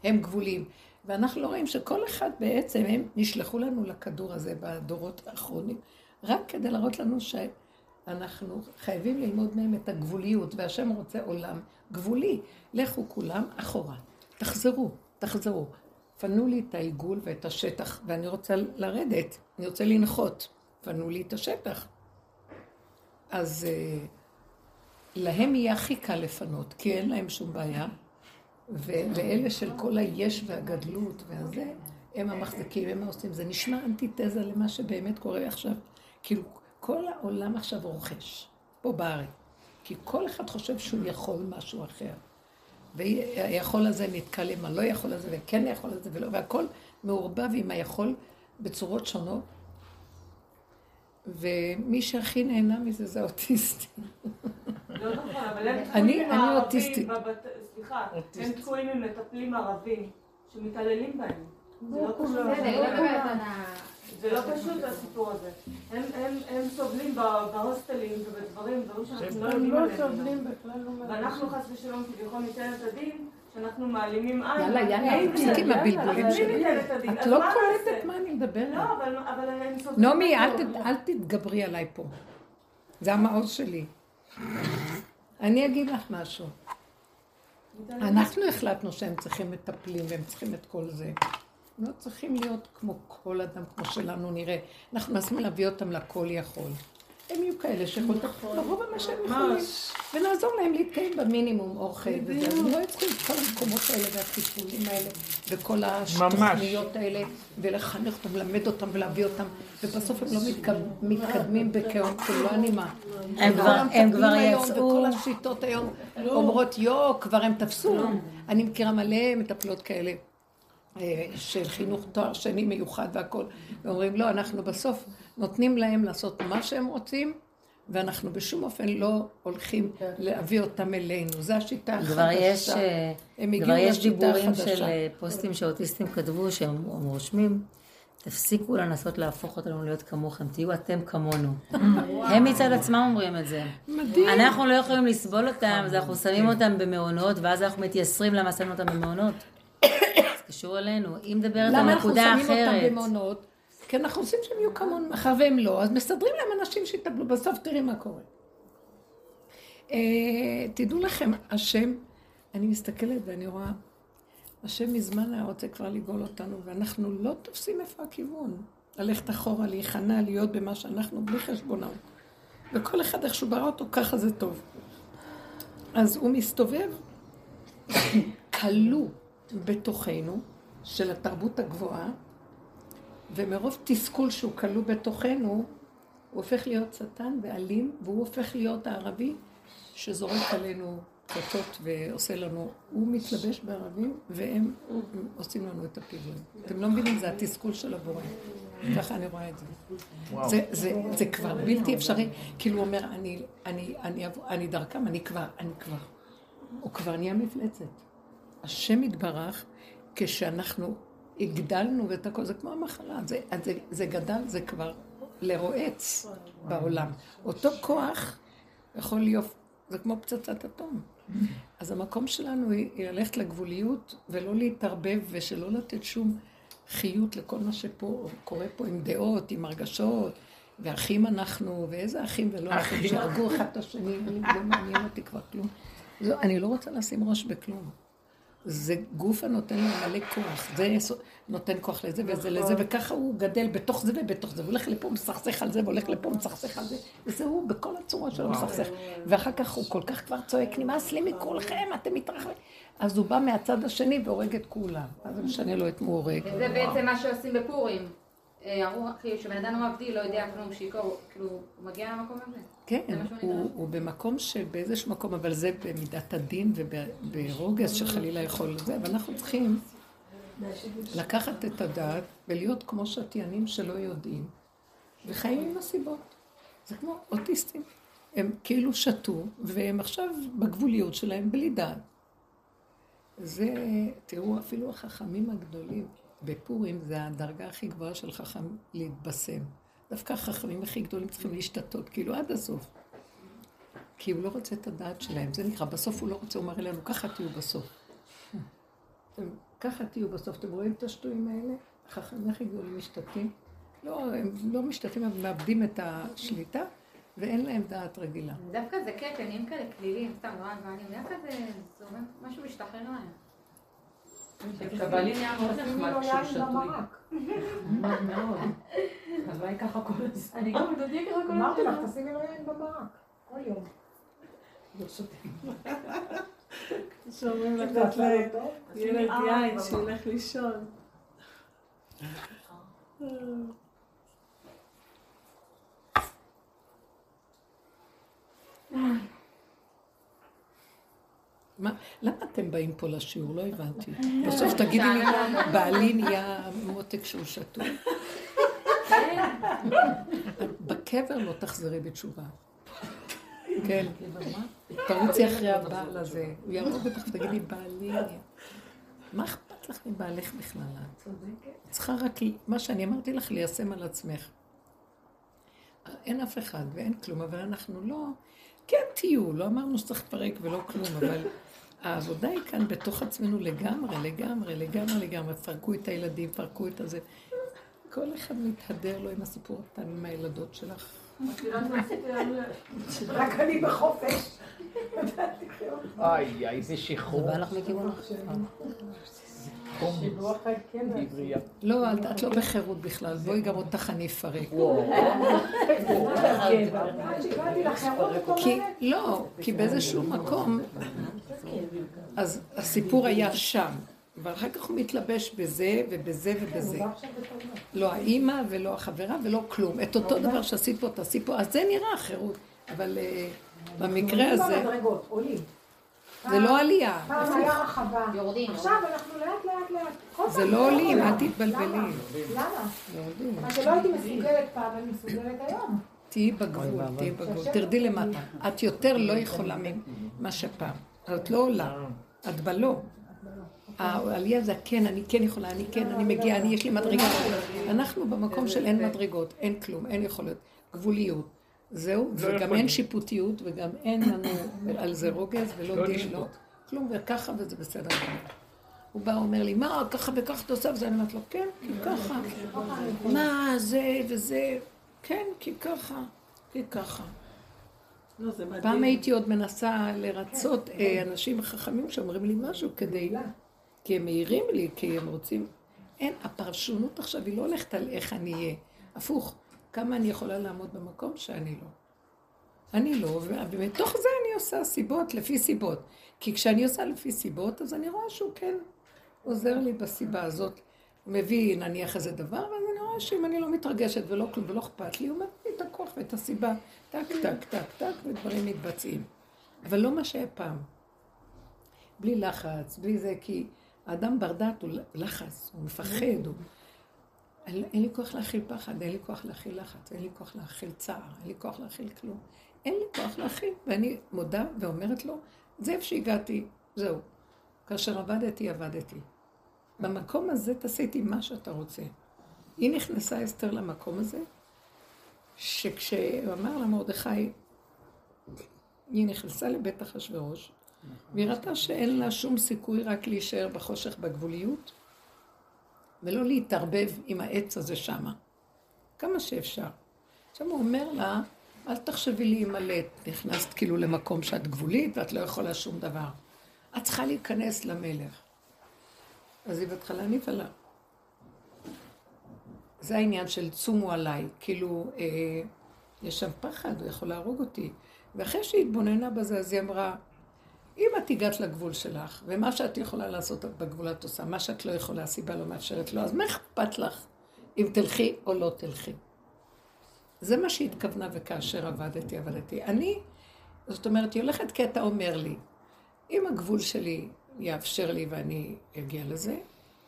והם גבולים. ואנחנו לא רואים שכל אחד בעצם, הם נשלחו לנו לכדור הזה בדורות האחרונים, רק כדי להראות לנו אנחנו חייבים ללמוד מהם את הגבוליות, והשם רוצה עולם גבולי. לכו כולם אחורה, תחזרו. פנו לי את העיגול ואת השטח, ואני רוצה לרדת, אני רוצה לנחות. פנו לי את השטח. אז להם יהיה הכי קל לפנות, כי אין להם שום בעיה. ולאלה של כל היש והגדלות והזה, הם המחזקים, הם העושים. זה נשמע אנטיתזה למה שבאמת קורה עכשיו. כאילו, כל העולם עכשיו רוכש, פה בארץ. כי כל אחד חושב שהוא יכול משהו אחר. והיכול הזה נתקל עם הלא יכול הזה, וכן יכול הזה ולא, והכל מעורבב עם היכול בצורות שונות. ומי שהכי נהנה מזה זה האוטיסטים. לא נכון, אבל הם תקועים עם הערבים, סליחה, הם תקועים עם מטפלים ערבים שמתעללים בהם. זה לא פשוט הסיפור הזה. הם סובלים בהוסטלים ובדברים, דברים שאנחנו לא יודעים עליהם. ואנחנו חס ושלום כביכול ניתן את הדין, שאנחנו מעלימים עין. יאללה, תפסיקי עם הבלבולים שלי. את לא קולטת מה אני מדברת. לא, אבל הם סובלים. נעמי, אל תתגברי עליי פה. זה המעוז שלי. אני אגיד לך משהו. אנחנו החלטנו שהם צריכים מטפלים והם צריכים את כל זה. הם לא צריכים להיות כמו כל אדם, כמו שלנו נראה. אנחנו נסים להביא אותם לכל יכול. הם יהיו כאלה שיכול לרוב מה שהם יכולים. ונעזור להם להתקיים במינימום אוכל וזה. אז לא יצריכים את כל המקומות האלה והטיפולים האלה וכל השתוכניות האלה ולחנך אותם, למד אותם ולהביא אותם. ובסוף הם לא מתקדמים בכאום, לא הנימה. הם כבר יצאו. וכל השיטות היום אומרות יו, כבר הם תפסו. אני מכירה מלא מטפלות כאלה. של חינוך תואר שני מיוחד והכל, ואומרים לא, אנחנו בסוף נותנים להם לעשות מה שהם רוצים, ואנחנו בשום אופן לא הולכים להביא אותם אלינו. זו השיטה החדשה. כבר יש דיבורים של פוסטים שאוטיסטים כתבו שהם רושמים, תפסיקו לנסות להפוך אותנו להיות כמוכם, תהיו אתם כמונו. הם מצד עצמם אומרים את זה. מדהים. אנחנו לא יכולים לסבול אותם, אז אנחנו שמים אותם במעונות, ואז אנחנו מתייסרים למה שמים אותם במעונות. קשור אלינו, אם מדברת על נקודה אחרת. למה אנחנו שמים אותם במעונות? כי אנחנו עושים שהם יהיו כמון מאחר והם לא, אז מסדרים להם אנשים שיתאבלו, בסוף תראי מה קורה. תדעו לכם, השם, אני מסתכלת ואני רואה, השם מזמן היה רוצה כבר לגאול אותנו, ואנחנו לא תופסים איפה הכיוון. ללכת אחורה, להיכנע, להיות במה שאנחנו בלי חשבונם. וכל אחד איך שהוא ברא אותו, ככה זה טוב. אז הוא מסתובב, קלו. בתוכנו של התרבות הגבוהה, ומרוב תסכול שהוא כלוא בתוכנו, הוא הופך להיות שטן ואלים, והוא הופך להיות הערבי שזורק עלינו פרטות ועושה לנו, הוא מתלבש בערבים והם עושים לנו את הפיגול. אתם לא מבינים, זה התסכול של הבורא. ככה אני רואה את זה. זה כבר בלתי אפשרי. כאילו הוא אומר, אני דרכם, אני כבר. הוא כבר נהיה מפלצת. השם יתברך, כשאנחנו הגדלנו ואת הכל, זה כמו המחלה, זה גדל, זה כבר לרועץ בעולם. אותו כוח יכול להיות, זה כמו פצצת אטום. אז המקום שלנו היא ללכת לגבוליות ולא להתערבב ושלא לתת שום חיות לכל מה שקורה פה עם דעות, עם הרגשות, ואחים אנחנו, ואיזה אחים ולא אחים שהרגו אחד את השני, לא מעניין אותי כבר כלום. אני לא רוצה לשים ראש בכלום. זה גוף הנותן למלא כוח, זה נותן כוח לזה וזה לזה, וככה הוא גדל בתוך זה ובתוך זה, הוא הולך לפה, מסכסך על זה, והולך לפה, מסכסך על זה, וזה הוא בכל הצורה שלו מסכסך. ואחר כך הוא כל כך כבר צועק, נמאס לי מכולכם, אתם מתרחבים. אז הוא בא מהצד השני והורג את כולם, אז זה משנה לו את מה הוא הורג. וזה בעצם מה שעושים בפורים. שבן אדם המבדיל לא יודע כלום שיקור, כאילו הוא מגיע למקום הזה. כן, הוא במקום שבאיזשהו מקום, אבל זה במידת הדין וברוגז שחלילה יכול לזה, ואנחנו צריכים לקחת את הדעת ולהיות כמו שתיינים שלא יודעים, וחיים עם הסיבות. זה כמו אוטיסטים, הם כאילו שתו, והם עכשיו בגבוליות שלהם בלי דעת. זה, תראו, אפילו החכמים הגדולים, בפורים זה הדרגה הכי גבוהה של חכם להתבשם. דווקא החכמים הכי גדולים צריכים להשתתות, כאילו עד הסוף. כי הוא לא רוצה את הדעת שלהם, זה נקרא, בסוף הוא לא רוצה, הוא מראה לנו, ככה תהיו בסוף. ככה תהיו בסוף, אתם רואים את השטויים האלה? החכמים הכי גדולים משתתים? לא, הם לא משתתים, הם מאבדים את השליטה, ואין להם דעת רגילה. דווקא זה קטן, אם כאלה כלילים, סתם לא ענבנים, דווקא זה אומר משהו משתחרר להם. שבעלי נהיה מאוד נחמד כשהוא שתוי. מאוד מאוד. אז אולי ככה כל הזמן. אני גם דודי ככה כל הזמן. אמרתי לך, תשימי לו יין במרק. כל יום. לא שותים. שאומרים לתת להם, ילד יין שילך לישון. למה אתם באים פה לשיעור? לא הבנתי. בסוף תגידי לי, בעלי נהיה מותק שהוא שטוי. בקבר לא תחזרי בתשובה. כן. תרוצי אחרי הבעל הזה. הוא ירוב בטח, תגידי, בעלי. מה אכפת לך מבעלך בכלל? צריכה רק מה שאני אמרתי לך ליישם על עצמך. אין אף אחד ואין כלום, אבל אנחנו לא... כן תהיו, לא אמרנו שצריך לפרק ולא כלום, אבל העבודה היא כאן בתוך עצמנו לגמרי, פרקו את הילדים, פרקו את הזה. כל אחד מתהדר לו עם הסיפור הקטן עם הילדות שלך. רק אני בחופש. איי, איזה שחרור. זה בא לך מכיוון עכשיו. שיבוח הכנס. לא, את לא בחירות בכלל, בואי גם אותך אני אפרק. לא, כי באיזשהו מקום, אז הסיפור היה שם, ואחר כך הוא מתלבש בזה ובזה ובזה. לא האימא ולא החברה ולא כלום. את אותו דבר שעשית פה, תעשית פה, אז זה נראה החירות. אבל במקרה הזה... זה לא עלייה. פעם היה רחבה. יורדים. עכשיו אנחנו לאט. זה לא עולים, אל תתבלבלים. למה? יורדים. מה שלא הייתי מסוגלת פעם, אני מסוגלת היום. תהיי בגבול. תרדי למטה. את יותר לא יכולה ממה שפעם. את לא עולה. את בלא. העלייה זה כן, אני כן יכולה, אני כן, אני מגיעה, אני יש לי מדרגות. אנחנו במקום של אין מדרגות, אין כלום, אין יכולת. גבוליות. זהו, וגם אין שיפוטיות, וגם אין לנו על זה רוגז ולא דין, לא כלום, וככה, וזה בסדר. הוא בא, אומר לי, מה, ככה וככה תעושה, וזה אני אומרת לו, כן, כי ככה. מה, זה וזה, כן, כי ככה. פעם הייתי עוד מנסה לרצות אנשים חכמים שאומרים לי משהו כדי, כי הם מהירים לי, כי הם רוצים. אין, הפרשנות עכשיו היא לא הולכת על איך אני אהיה, הפוך. כמה אני יכולה לעמוד במקום שאני לא. אני לא, ומתוך זה אני עושה סיבות לפי סיבות. כי כשאני עושה לפי סיבות, אז אני רואה שהוא כן עוזר לי בסיבה הזאת. הוא מביא נניח איזה דבר, ואז אני רואה שאם אני לא מתרגשת ולא כלום ולא אכפת לי, הוא מביא את הכוח ואת הסיבה, טק, ודברים מתבצעים. אבל לא מה שהיה פעם. בלי לחץ, בלי זה, כי האדם ברדעת הוא לחץ, הוא מפחד, הוא... אין לי כוח להכיל פחד, אין לי כוח להכיל לחץ, אין לי כוח להכיל צער, אין לי כוח להכיל כלום. אין לי כוח להכיל, ואני מודה ואומרת לו, זה איפה שהגעתי, זהו. כאשר עבדתי. במקום הזה תעשיתי מה שאתה רוצה. היא נכנסה אסתר למקום הזה, שכשהוא אמר לה מרדכי, היא נכנסה לבית אחשוורוש, והיא ראתה שאין לה שום סיכוי רק להישאר בחושך בגבוליות, ולא להתערבב עם העץ הזה שמה, כמה שאפשר. עכשיו הוא אומר לה, אל תחשבי להימלט, נכנסת כאילו למקום שאת גבולית ואת לא יכולה שום דבר. את צריכה להיכנס למלך. אז היא בהתחלה נפעלה. זה העניין של צומו עליי, כאילו יש שם פחד, הוא יכול להרוג אותי. ואחרי שהיא התבוננה בזה, אז היא אמרה, אם את הגעת לגבול שלך, ומה שאת יכולה לעשות בגבול את עושה, מה שאת לא יכולה, הסיבה לא מאפשרת לו, אז מה אכפת לך אם תלכי או לא תלכי? זה מה שהתכוונה, וכאשר עבדתי. אני, זאת אומרת, היא הולכת כי אתה אומר לי, אם הגבול שלי יאפשר לי ואני אגיע לזה,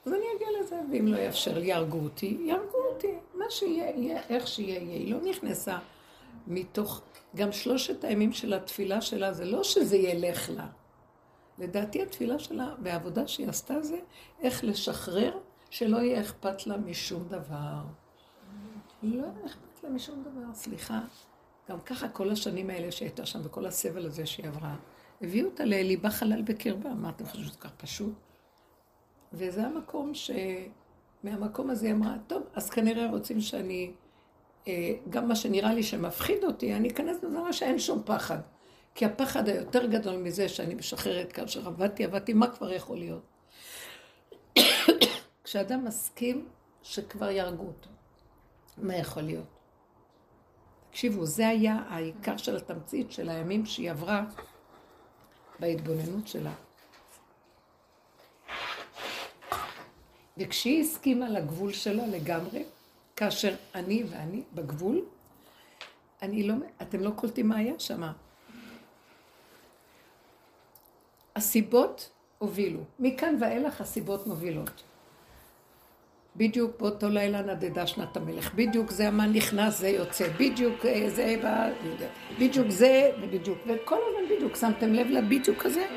אז אני אגיע לזה, ואם לא יאפשר לי, ירגו אותי. מה שיהיה, איך שיהיה, היא לא נכנסה מתוך... גם שלושת הימים של התפילה שלה, זה לא שזה ילך לה. לדעתי התפילה שלה והעבודה שהיא עשתה זה, איך לשחרר שלא יהיה אכפת לה משום דבר. לא אכפת לה משום דבר, סליחה. גם ככה כל השנים האלה שהייתה שם וכל הסבל הזה שהיא עברה, הביאו אותה לליבה חלל בקרבה, מה אתם חושבים כך פשוט? וזה המקום שמהמקום הזה אמרה, טוב, אז כנראה רוצים שאני גם מה שנראה לי שמפחיד אותי, אני אכנס לזרה שאין שום פחד. כי הפחד היותר גדול מזה שאני משחררת כאשר עבדתי, מה כבר יכול להיות? כשאדם מסכים שכבר ירגו אותו, מה יכול להיות? תקשיבו, זה היה העיקר של התמצית של הימים שהיא עברה בהתבוננות שלה. וכשהיא הסכימה לגבול שלה לגמרי, כאשר אני ואני בגבול, אתם לא קולטים מה היה שם. הסיבות הובילו. מכאן ואילך הסיבות מובילות. בדיוק באותו לילה נדדה שנת המלך. בדיוק זה המן נכנס, זה יוצא. בדיוק זה בא, בדיוק זה ובדיוק. וכל הזמן בדיוק. שמתם לב לבדיוק הזה?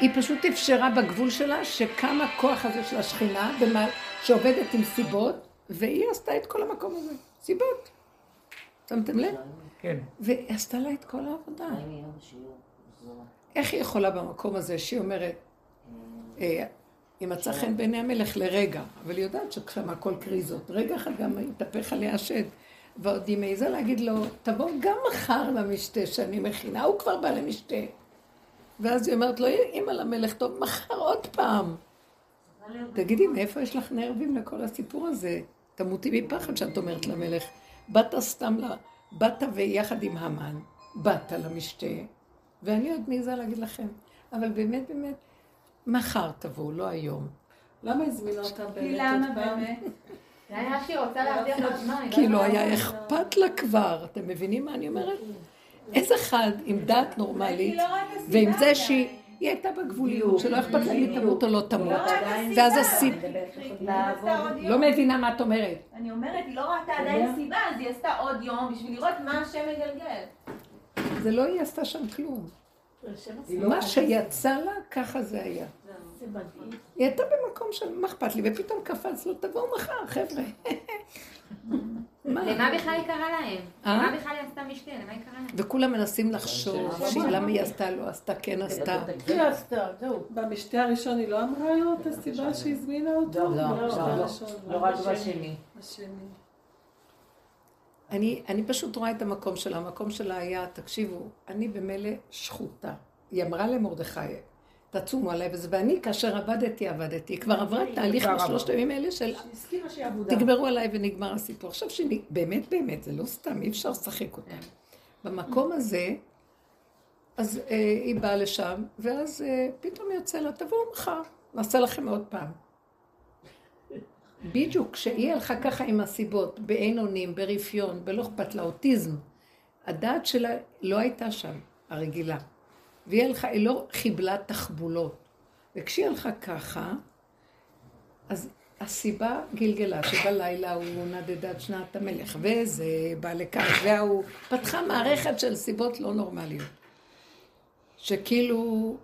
היא פשוט אפשרה בגבול שלה שקם הכוח הזה של השכינה שעובדת עם סיבות, והיא עשתה את כל המקום הזה. סיבות. שמתם לב? כן. והיא עשתה לה את כל העבודה. איך היא יכולה במקום הזה שהיא אומרת, היא מצא חן בעיני המלך לרגע, אבל היא יודעת שכשם הכל קריזות. רגע אחד גם התהפך עליה השד, ועוד היא מעיזה להגיד לו, תבוא גם מחר למשתה שאני מכינה, הוא כבר בא למשתה. ואז היא אומרת לו, אמא למלך, טוב, מחר עוד פעם. תגידי, מאיפה יש לך נרבים לכל הסיפור הזה? תמותי מפחד שאת אומרת למלך. באת סתם לה, באת ויחד עם המן, באת למשתה, ואני עוד מעיזה להגיד לכם, אבל באמת, באמת, מחר תבואו, לא היום. למה הזמינו אותה באמת? למה באמת? זה היה שהיא רוצה להבדיח עוד מים. כי לא היה אכפת לה כבר. אתם מבינים מה אני אומרת? איזה אחד עם דעת נורמלית, ועם זה שהיא הייתה בגבוליות, שלא אכפת לה היא תמות או לא תמות. ואז הסיבה. לא מבינה מה את אומרת. אני אומרת, היא לא ראתה עדיין סיבה, אז היא עשתה עוד יום בשביל לראות מה השם מגלגל. זה לא היא עשתה שם כלום. מה שיצא לה, ככה זה היה. היא הייתה במקום של מחפת לי, ופתאום קפץ לו, תבואו מחר, חבר'ה. למה בכלל היא קרה להם? למה בכלל היא עשתה משתה? למה היא קרה להם? וכולם מנסים לחשוב, למה היא עשתה, לא עשתה, כן עשתה. היא עשתה, זהו. במשתה הראשון היא לא אמרה לו את הסיבה שהזמינה אותו? לא, לא רק בשני. אני פשוט רואה את המקום שלה, המקום שלה היה, תקשיבו, אני במלא שחוטה. היא אמרה למרדכי, תצומו עליי וזה, ואני כאשר עבדתי. כבר עברה תהליך בשלושת הימים האלה של תגברו עליי ונגמר הסיפור. עכשיו שאני, באמת, זה לא סתם, אי אפשר לשחק אותם. במקום הזה, אז היא באה לשם, ואז פתאום יוצא לה, תבואו מחר, נעשה לכם עוד פעם. בדיוק, כשהיא הלכה ככה עם הסיבות, בעינונים, ברפיון, בלא אכפת לאוטיזם, הדעת שלה לא הייתה שם, הרגילה. והיא הלכה, היא לא חיבלה תחבולות. וכשהיא הלכה ככה, אז הסיבה גלגלה, שבלילה הוא נדדה את שנת המלך, וזה בא לכך, והוא פתחה מערכת של סיבות לא נורמליות. שכאילו...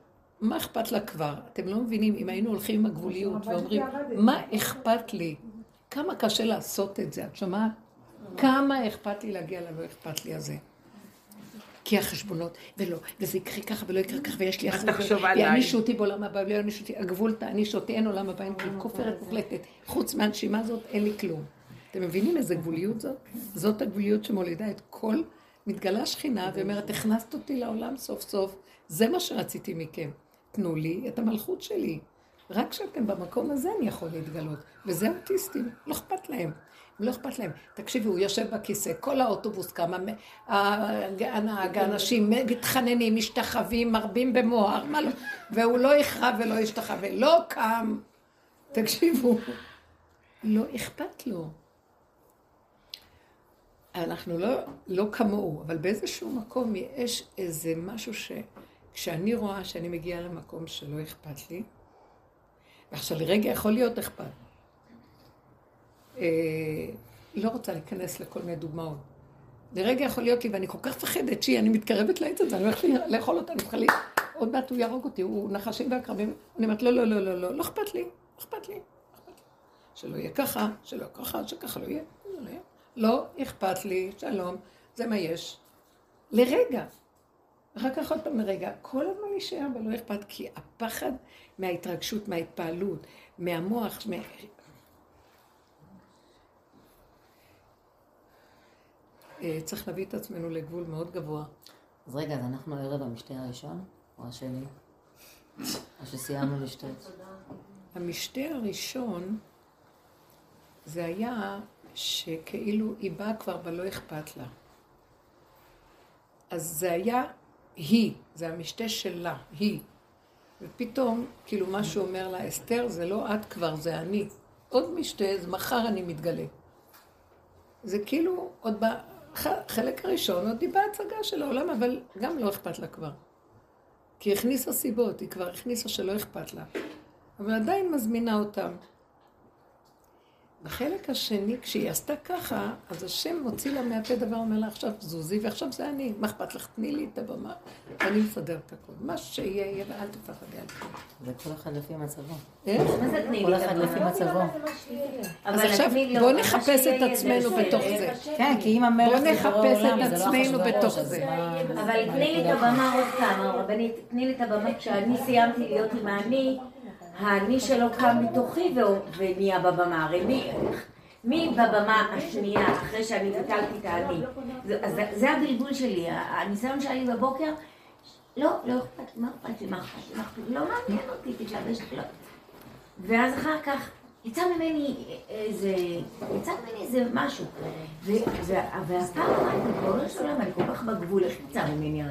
מה אכפת לה כבר? אתם לא מבינים, אם היינו הולכים עם הגבוליות ואומרים, מה אכפת לי? כמה קשה לעשות את זה, את שומעת? כמה אכפת לי להגיע למה אכפת לי הזה? כי החשבונות, ולא, וזה יקרה ככה ולא יקרה ככה, ויש לי אחוז, ויענישו אותי בעולם הבא, ולא יענישו אותי, הגבול תעניש אותי, אין עולם הבא, אין כלום, כופרת מוחלטת. חוץ מהנשימה הזאת, אין לי כלום. אתם מבינים איזה גבוליות זאת? זאת הגבוליות שמולידה את כל מתגלה שכינה, ואומרת, הכנסת אותי לעולם סוף סוף, זה מה שרציתי מכם. תנו לי את המלכות שלי. רק כשאתם במקום הזה אני יכול להתגלות. וזה אוטיסטים, לא אכפת להם. לא אכפת להם. תקשיבי, הוא יושב בכיסא, כל האוטובוס קם, הנהג, האנשים מתחננים, משתחווים, מרבים במוהר, מה לא? והוא לא יכרע ולא ישתחווה, לא קם. תקשיבו, לא אכפת לו. אנחנו לא כמוהו, אבל באיזשהו מקום יש איזה משהו ש... כשאני רואה שאני מגיעה למקום שלא אכפת לי, ועכשיו לרגע יכול להיות אכפת. לא רוצה להיכנס לכל מיני דוגמאות. לרגע יכול להיות לי, ואני כל כך פחדת שהיא, אני מתקרבת לעץ הזה, אני הולכת לאכול אותה, אני מתחילה, עוד מעט הוא ירוג אותי, הוא נחשים והקרבים, אני אומרת, לא, לא, לא, לא, לא, לא אכפת לי, אכפת לי, שלא יהיה ככה, שלא יהיה ככה, שככה לא יהיה, לא אכפת לי, שלום, זה מה יש. לרגע. אחר כך עוד פעם לרגע, כל הזמן נשאר, אבל לא אכפת, כי הפחד מההתרגשות, מההתפעלות, מהמוח, צריך להביא את עצמנו לגבול מאוד גבוה. אז רגע, אז אנחנו הערב המשתה הראשון או השני? או שסיימנו לשתה? המשתה הראשון זה היה שכאילו היא באה כבר בלא אכפת לה. אז זה היה היא, זה המשתה שלה, היא. ופתאום, כאילו מה שהוא אומר לה, אסתר, זה לא את כבר, זה אני. עוד משתה, אז מחר אני מתגלה. זה כאילו, עוד בחלק הראשון, עוד היא בהצגה של העולם, אבל גם לא אכפת לה כבר. כי הכניסה סיבות, היא כבר הכניסה שלא אכפת לה. אבל עדיין מזמינה אותם. בחלק השני, כשהיא עשתה ככה, אז השם מוציא לה מהפה דבר, אומר לה, עכשיו זוזי, ועכשיו זה אני. מה אכפת לך? תני לי את הבמה, אני מסדר את הכל. מה שיהיה, יהיה, ואל תפחדי על כל. זה כל אחד לפי מצבו. איך? מה זה תני לי? כל אחד לפי מצבו. אז עכשיו, בואו נחפש את עצמנו בתוך זה. כן, כי אם המלך זה ברור עולם, זה לא חשוב בתוך זה. אבל תני לי את הבמה עוד כמה, רבנית, תני לי את הבמה כשאני סיימתי להיות עם העני, האני שלו קם מתוכי ונהיה בבמה, הרי מי בבמה השנייה אחרי שאני ביטלתי את האני? זה הבלבול שלי, הניסיון שלי בבוקר, לא אכפת לי, מה אכפת לי, לא מעניין אותי, תתלבש, לא. ואז אחר כך יצא ממני איזה משהו, והפעם אני כבר לא שולם, אני כל כך בגבול, איך יצא ממני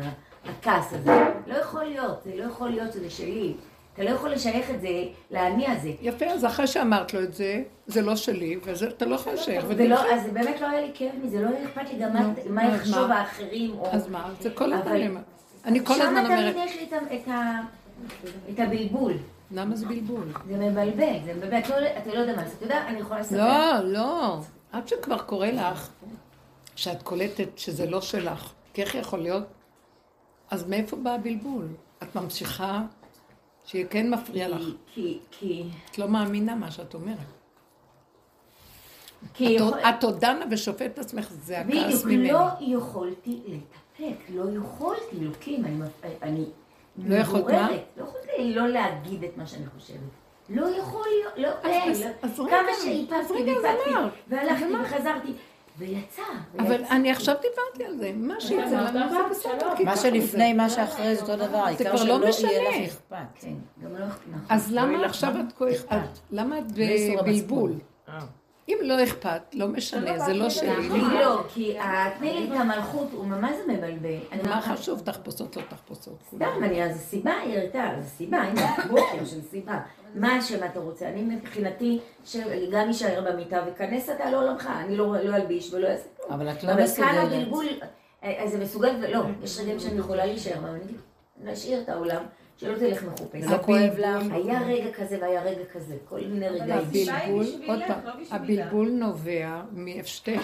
הכעס הזה? זה לא יכול להיות שזה שלי. אתה לא יכול לשייך את זה לעני הזה. יפה, אז אחרי שאמרת לו את זה, זה לא שלי, ואתה לא יכול לשייך. אז באמת לא היה לי כאב מזה, לא היה אכפת לי גם מה יחשוב האחרים. אז מה, זה כל הזמן. אני כל הזמן אומרת... שם תמיד יש לי את הבלבול. למה זה בלבול? זה מבלבל, זה מבלבל. אתה לא יודע מה, אתה יודע, אני יכולה לספר. לא. עד שכבר קורה לך, שאת קולטת שזה לא שלך, כך יכול להיות, אז מאיפה בא הבלבול? את ממשיכה... שהיא כן מפריע לך. את לא מאמינה מה שאת אומרת. את עודנה ושופטת עצמך, זה הכעס ממני. לא יכולתי להתאפק, לא יכולתי, לוקים, אני מגוררת. לא יכולתי לא להגיד את מה שאני חושבת. לא יכול להיות, לא, כמה שאיפסתי, והלכתי וחזרתי. ויצא. אבל אני עכשיו דיברתי על זה, מה שיצא, מה שלפני, מה שאחרי זה אותו דבר, זה כבר לא משנה. אז למה עכשיו את כה אכפת? למה את בבלבול? אם לא אכפת, לא משנה, זה לא שלי. לא, כי תני לי את המלכות, הוא ממש מבלבל. מה חשוב, תחפושות, לא תחפושות. סתם, אז הסיבה היא הרתה, אז הסיבה, אם זה בוקר של סיבה. מה שאתה רוצה, אני מבחינתי שגם יישאר במיטה וכנס אתה לא עולמך, אני לא אלביש ולא אעשה כלום. אבל את לא מסוגלת. אבל כאן הגלגול, אז זה מסוגל ולא, יש רגעים שאני יכולה להישאר, אבל אני נשאיר את העולם, שלא תלך מחופש. זה כואב לך, היה רגע כזה והיה רגע כזה, כל מיני רגעים. הבלבול, עוד פעם, הבלבול נובע משתי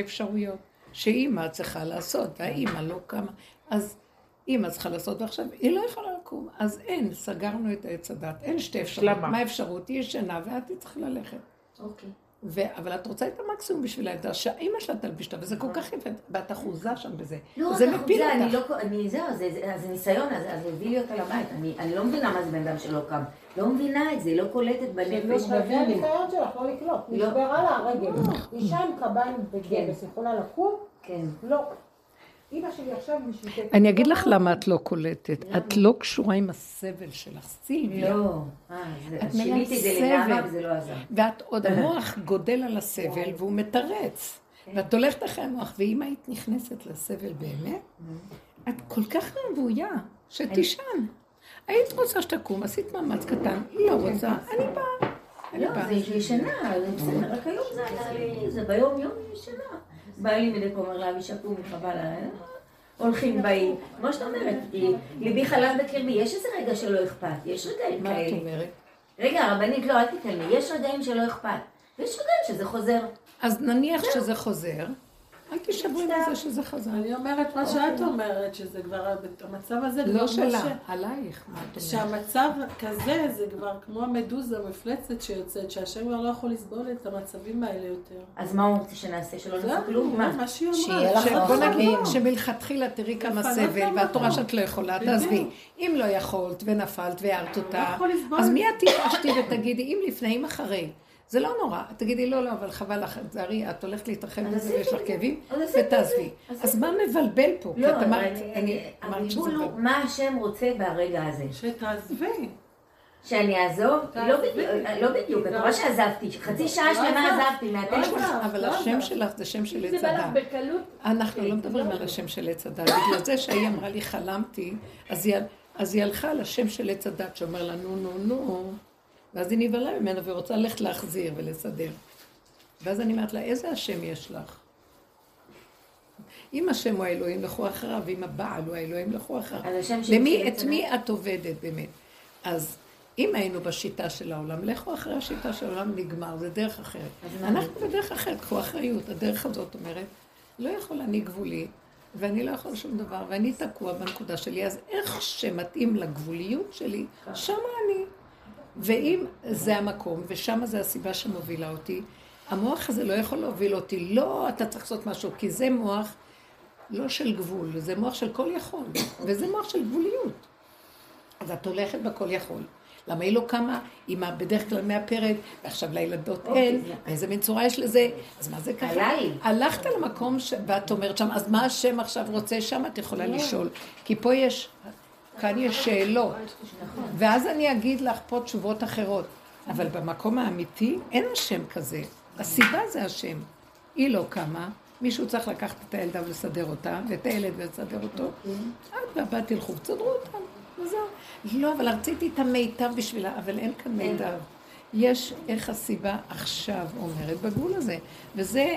אפשרויות, שאימא צריכה לעשות, האימא לא קמה, אז... אמא צריכה לעשות עכשיו, היא לא יכולה לקום, אז אין, סגרנו את העץ הדת, אין שתי אפשרות, מה האפשרות? היא ישנה ואת צריך ללכת. אוקיי. אבל את רוצה את המקסימום בשבילה, את האמא שלה תלבישתה, וזה כל כך יפה, ואת אחוזה שם בזה. זה מפיל אותך. זה ניסיון, אז הביא לי אותה לבית, אני לא מבינה מה זה בן אדם שלא קם, לא מבינה את זה, לא קולטת בנפש. זה הניסיון שלך, לא לקלוט, נשברה לה הרגל, אישה עם קביים בגבס, יכולה לקום? כן. לא. אני אגיד לך למה את לא קולטת, את לא קשורה עם הסבל שלך, סילביה. לא, את שיניתי את זה לגמרי וזה לא עזר. ואת עוד המוח גודל על הסבל והוא מתרץ, ואת הולכת אחרי המוח, ואם היית נכנסת לסבל באמת, את כל כך רבויה שתישן. היית רוצה שתקום, עשית מאמץ קטן, לא רוצה, אני באה. לא, זה ישנה, רק היום זה היה לי, זה ביום יום ישנה. בא לי מדי פעם, אומר לה, וישקום, חבל, הולכים באים. מה שאת אומרת, ליבי חלב בקרבי, יש איזה רגע שלא אכפת, יש רגעים כאלה. מה את אומרת? רגע, רבנית, לא, אל תתעלמי, יש רגעים שלא אכפת, ויש רגעים שזה חוזר. אז נניח שזה חוזר, אל תשברי מזה שזה חזר. אני אומרת מה שאת אומרת, שזה כבר, המצב הזה... לא שלה, עלייך, מה את אומרת? שהמצב כזה, זה כבר כמו המדוזה המפלצת שיוצאת, שהשם כבר לא יכול לסבול את המצבים האלה יותר. אז מה הוא רוצה שנעשה? שלא נעשה כלום? מה שהיא אומרת? בוא נגיד, שמלכתחילה תראי כמה סבל, והתורה שאת לא יכולה, תעזבי. אם לא יכולת ונפלת והארת אותה, אז מי את תתעשתי ותגידי, אם לפני, אם אחרי. זה לא נורא. תגידי, לא, לא, אבל חבל לך, זרי, את הולכת להתרחב בזה ויש לך כאבים, ותעזבי. אז מה מבלבל פה? כי את אמרת, המיבול הוא מה השם רוצה ברגע הזה. שתעזבי. שאני אעזוב? לא בדיוק, את רואה שעזבתי, חצי שעה שלמה עזבתי מהטלפון. אבל השם שלך זה שם של עץ אדם. אנחנו לא מדברים על השם של עץ אדם, בגלל זה שהיא אמרה לי חלמתי, אז היא הלכה על השם של עץ אדם, שאומר לה נו נו נו, ואז היא נבלה ממנה ורוצה ללכת להחזיר ולסדר. ואז אני אומרת לה, איזה השם יש לך? אם השם הוא האלוהים לכו אחריו, אם הבעל הוא האלוהים לכו אחריו. את מי את עובדת באמת? אז אם היינו בשיטה של העולם, לכו אחרי השיטה של העולם נגמר, זה דרך אחרת. אנחנו בדרך אחרת, קחו אחריות, הדרך הזאת אומרת, לא יכול, אני גבולי, ואני לא יכול שום דבר, ואני תקוע בנקודה שלי, אז איך שמתאים לגבוליות שלי, שמה אני. ואם זה המקום, ושמה זה הסיבה שמובילה אותי, המוח הזה לא יכול להוביל אותי, לא, אתה צריך לעשות משהו, כי זה מוח לא של גבול, זה מוח של כל יכול, וזה מוח של גבוליות. אז את הולכת בכל יכול. למה היא לא קמה? היא בדרך כלל מהפרד, ועכשיו לילדות אין, איזה מין צורה יש לזה, אז מה זה ככה? הלכת למקום ואת אומרת שם, אז מה השם עכשיו רוצה שם? את יכולה לשאול. כי פה יש, כאן יש שאלות. ואז אני אגיד לך פה תשובות אחרות. אבל במקום האמיתי אין השם כזה. הסיבה זה השם. היא לא קמה, מישהו צריך לקחת את הילדה ולסדר אותה, ואת הילד ולסדר אותו. את והבת תלכו וסדרו אותם. לא, אבל רציתי את המיטב בשבילה, אבל אין כאן מיטב. יש איך הסיבה עכשיו אומרת בגבול הזה, וזה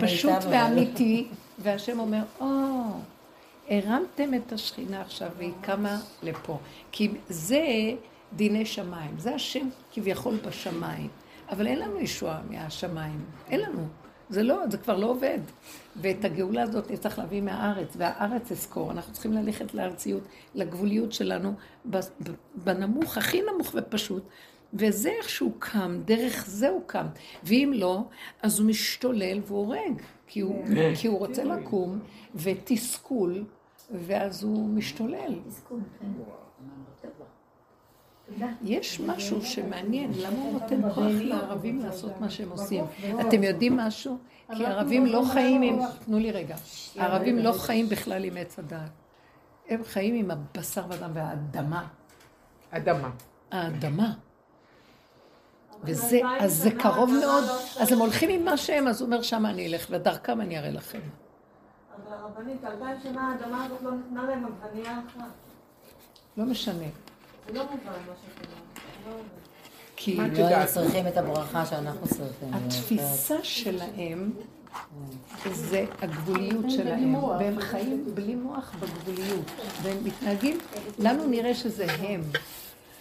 פשוט ואמיתי, והשם אומר, הרמתם את השכינה עכשיו והיא קמה לפה, כי זה דיני שמיים, זה השם כביכול בשמיים, אבל אין לנו ישועה מהשמיים, אין לנו, זה כבר לא עובד. ואת הגאולה הזאת נצטרך להביא מהארץ, והארץ אזכור, אנחנו צריכים ללכת לארציות, לגבוליות שלנו, בנמוך, הכי נמוך ופשוט, וזה איך שהוא קם, דרך זה הוא קם, ואם לא, אז הוא משתולל והוא הורג, כי הוא רוצה לקום, ותסכול, ואז הוא משתולל. יש משהו שמעניין, למה הוא נותן כוח לערבים לעשות מה שהם עושים? אתם יודעים משהו? כי הערבים לא חיים עם... תנו לי רגע. הערבים לא חיים בכלל עם עץ הדעת. הם חיים עם הבשר ודם והאדמה. אדמה. האדמה. וזה, אז זה קרוב מאוד. אז הם הולכים עם מה שהם, אז הוא אומר, שם אני אלך, ודרכם אני אראה לכם. אבל הרבנית, 2,000 שנה האדמה הזאת לא נתנה להם הבנייה אחת. לא משנה. זה לא מובן מה שקורה, כי לא היינו צריכים את הברכה שאנחנו צריכים. התפיסה שלהם זה הגבוליות שלהם, והם חיים בלי מוח בגבוליות, והם מתנהגים, לנו נראה שזה הם.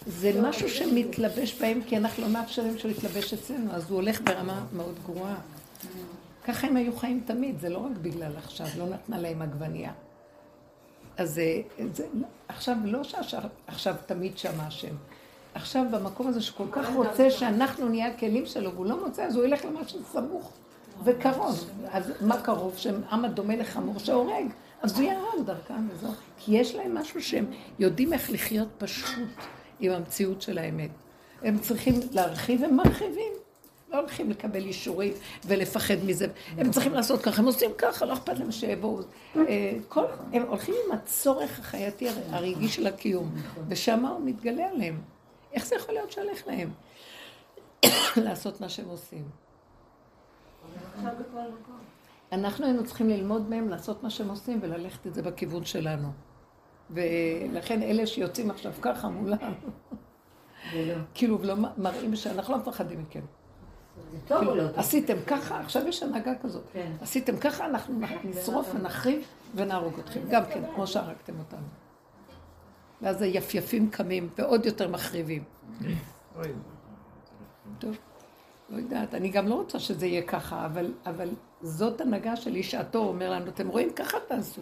זה משהו שמתלבש בהם, כי אנחנו לא מאפשרים שהוא יתלבש אצלנו, אז הוא הולך ברמה מאוד גרועה. ככה הם היו חיים תמיד, זה לא רק בגלל עכשיו, לא נתנה להם עגבנייה. אז זה, עכשיו לא שעכשיו תמיד שמה השם. עכשיו במקום הזה שכל כך רוצה שאנחנו נהיה הכלים שלו, והוא לא מוצא, אז הוא ילך למשהו סמוך וקרוב. אז מה קרוב? שעם הדומה לחמור שהורג. אז הוא יהרוג דרכם וזו. כי יש להם משהו שהם יודעים איך לחיות פשוט עם המציאות של האמת. הם צריכים להרחיב, הם מרחיבים. לא הולכים לקבל אישורים ולפחד מזה. הם צריכים לעשות ככה, הם עושים ככה, לא אכפת להם שיבואו. הם הולכים עם הצורך החייתי הרגיש של הקיום, ושמה הוא מתגלה עליהם. איך זה יכול להיות שהלך להם? לעשות מה שהם עושים. אנחנו היינו צריכים ללמוד מהם לעשות מה שהם עושים, וללכת את זה בכיוון שלנו. ולכן אלה שיוצאים עכשיו ככה מולם, כאילו מראים שאנחנו לא מפחדים מכם. עשיתם ככה, עכשיו יש הנהגה כזאת, עשיתם ככה, אנחנו נשרוף, נחריב ונהרוג אתכם, גם כן, כמו שהרגתם אותנו. ואז היפייפים קמים ועוד יותר מחריבים. טוב, לא יודעת, אני גם לא רוצה שזה יהיה ככה, אבל זאת הנהגה שלי שעתו אומר לנו, אתם רואים ככה תעשו.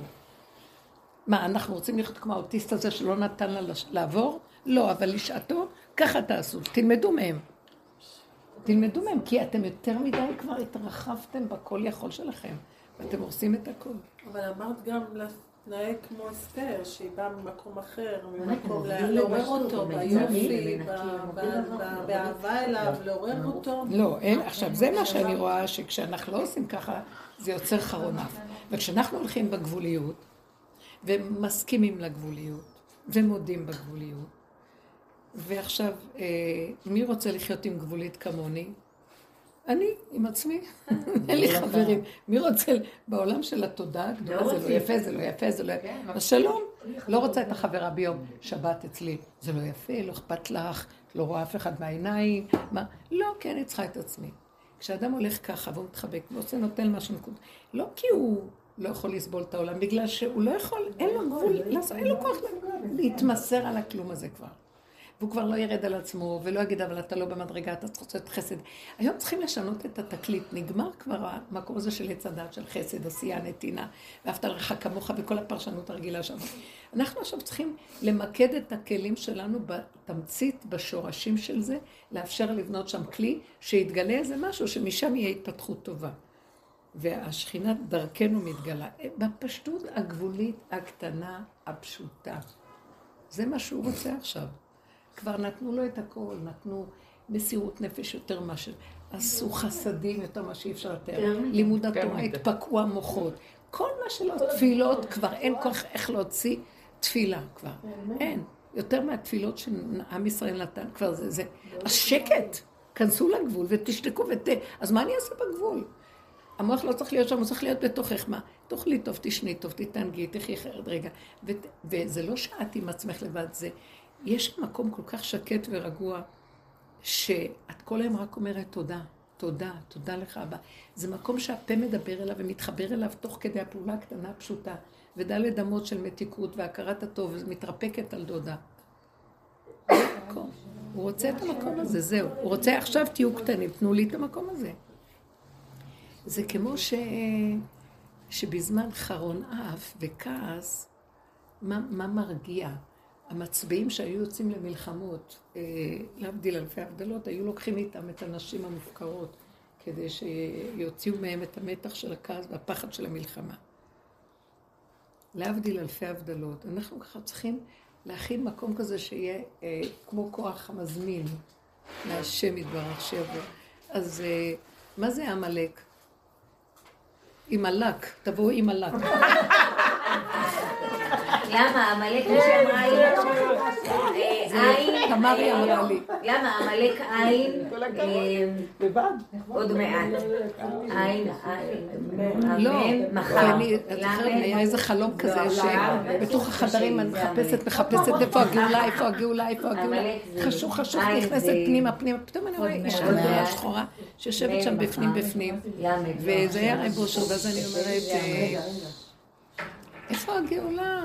מה, אנחנו רוצים לחיות כמו האוטיסט הזה שלא נתן לה לעבור? לא, אבל לשעתו, ככה תעשו, תלמדו מהם. תלמדו מהם, כי אתם יותר מדי כבר התרחבתם בכל יכול שלכם, ואתם עושים את הכל. אבל אמרת גם תנהג כמו אסתר, שהיא באה ממקום אחר, ממקום לעורר אותו, ביופי, באהבה אליו, לעורר אותו. לא, עכשיו זה מה שאני רואה, שכשאנחנו לא עושים ככה, זה יוצר חרונה. וכשאנחנו הולכים בגבוליות, ומסכימים לגבוליות, ומודים בגבוליות, ועכשיו, מי רוצה לחיות עם גבולית כמוני? אני, עם עצמי, אין לי חברים. מי רוצה, בעולם של התודעה הגדולה, זה לא יפה, זה לא יפה, זה לא יפה. השלום, לא רוצה את החברה ביום שבת אצלי. זה לא יפה, לא אכפת לך, לא רואה אף אחד מהעיניים. לא, כי אני צריכה את עצמי. כשאדם הולך ככה והוא מתחבק, ועושה נותן משהו נקוד. לא כי הוא לא יכול לסבול את העולם, בגלל שהוא לא יכול, אין לו גבול, אין לו כוח להתמסר על הכלום הזה כבר. והוא כבר לא ירד על עצמו, ולא יגיד, אבל אתה לא במדרגה, אתה צריך לעשות חסד. היום צריכים לשנות את התקליט, נגמר כבר המקור הזה של הצדת, של חסד, עשייה, נתינה, ואהבת לרעך כמוך, וכל הפרשנות הרגילה שם. אנחנו עכשיו צריכים למקד את הכלים שלנו בתמצית, בשורשים של זה, לאפשר לבנות שם כלי, שיתגלה איזה משהו, שמשם יהיה התפתחות טובה. והשכינה דרכנו מתגלה, בפשטות הגבולית הקטנה, הפשוטה. זה מה שהוא רוצה עכשיו. כבר נתנו לו את הכל, נתנו מסירות נפש יותר מה ש... עשו חסדים יותר מה שאי אפשר לתאר. לימוד התורה, התפקעו המוחות. כל מה שלא, תפילות כבר, אין כוח איך להוציא תפילה כבר. אין. יותר מהתפילות שעם ישראל נתן כבר זה. אז שקט, כנסו לגבול ותשתקו אז מה אני אעשה בגבול? המוח לא צריך להיות שם, הוא צריך להיות בתוכך. מה? תאכלי טוב, תשני טוב, תתענגי, תחי חרד רגע. וזה לא שאת עם עצמך לבד, זה... יש מקום כל כך שקט ורגוע, שאת כל היום רק אומרת תודה, תודה, תודה לך אבא. זה מקום שהפה מדבר אליו ומתחבר אליו תוך כדי הפעולה הקטנה הפשוטה, ודלת אמות של מתיקות והכרת הטוב, מתרפקת על דודה. הוא רוצה את המקום הזה, זהו. הוא רוצה עכשיו תהיו קטנים, תנו לי את המקום הזה. זה כמו שבזמן חרון אף וכעס, מה מרגיע? המצביעים שהיו יוצאים למלחמות, להבדיל אלפי הבדלות, היו לוקחים איתם את הנשים המופקרות, כדי שיוציאו מהם את המתח של הכעס והפחד של המלחמה. להבדיל אלפי הבדלות, אנחנו ככה צריכים להכין מקום כזה שיהיה כמו כוח המזמין, להשם יתברך שיבוא. אז מה זה עמלק? עם הלק, תבואו עם הלק. למה? עמלק שאמרה לי, עין, תמרי אמרה לי. למה? עמלק עין, עוד מעט. עין, עין, מחר. היה איזה חלום כזה שבתוך החדרים אני מחפשת איפה הגאולה. חשוך, נכנסת פנימה. פתאום אני רואה אישה גדולה שחורה שיושבת שם בפנים. וזה היה רבושר, ואז אני אומרת, איפה הגאולה?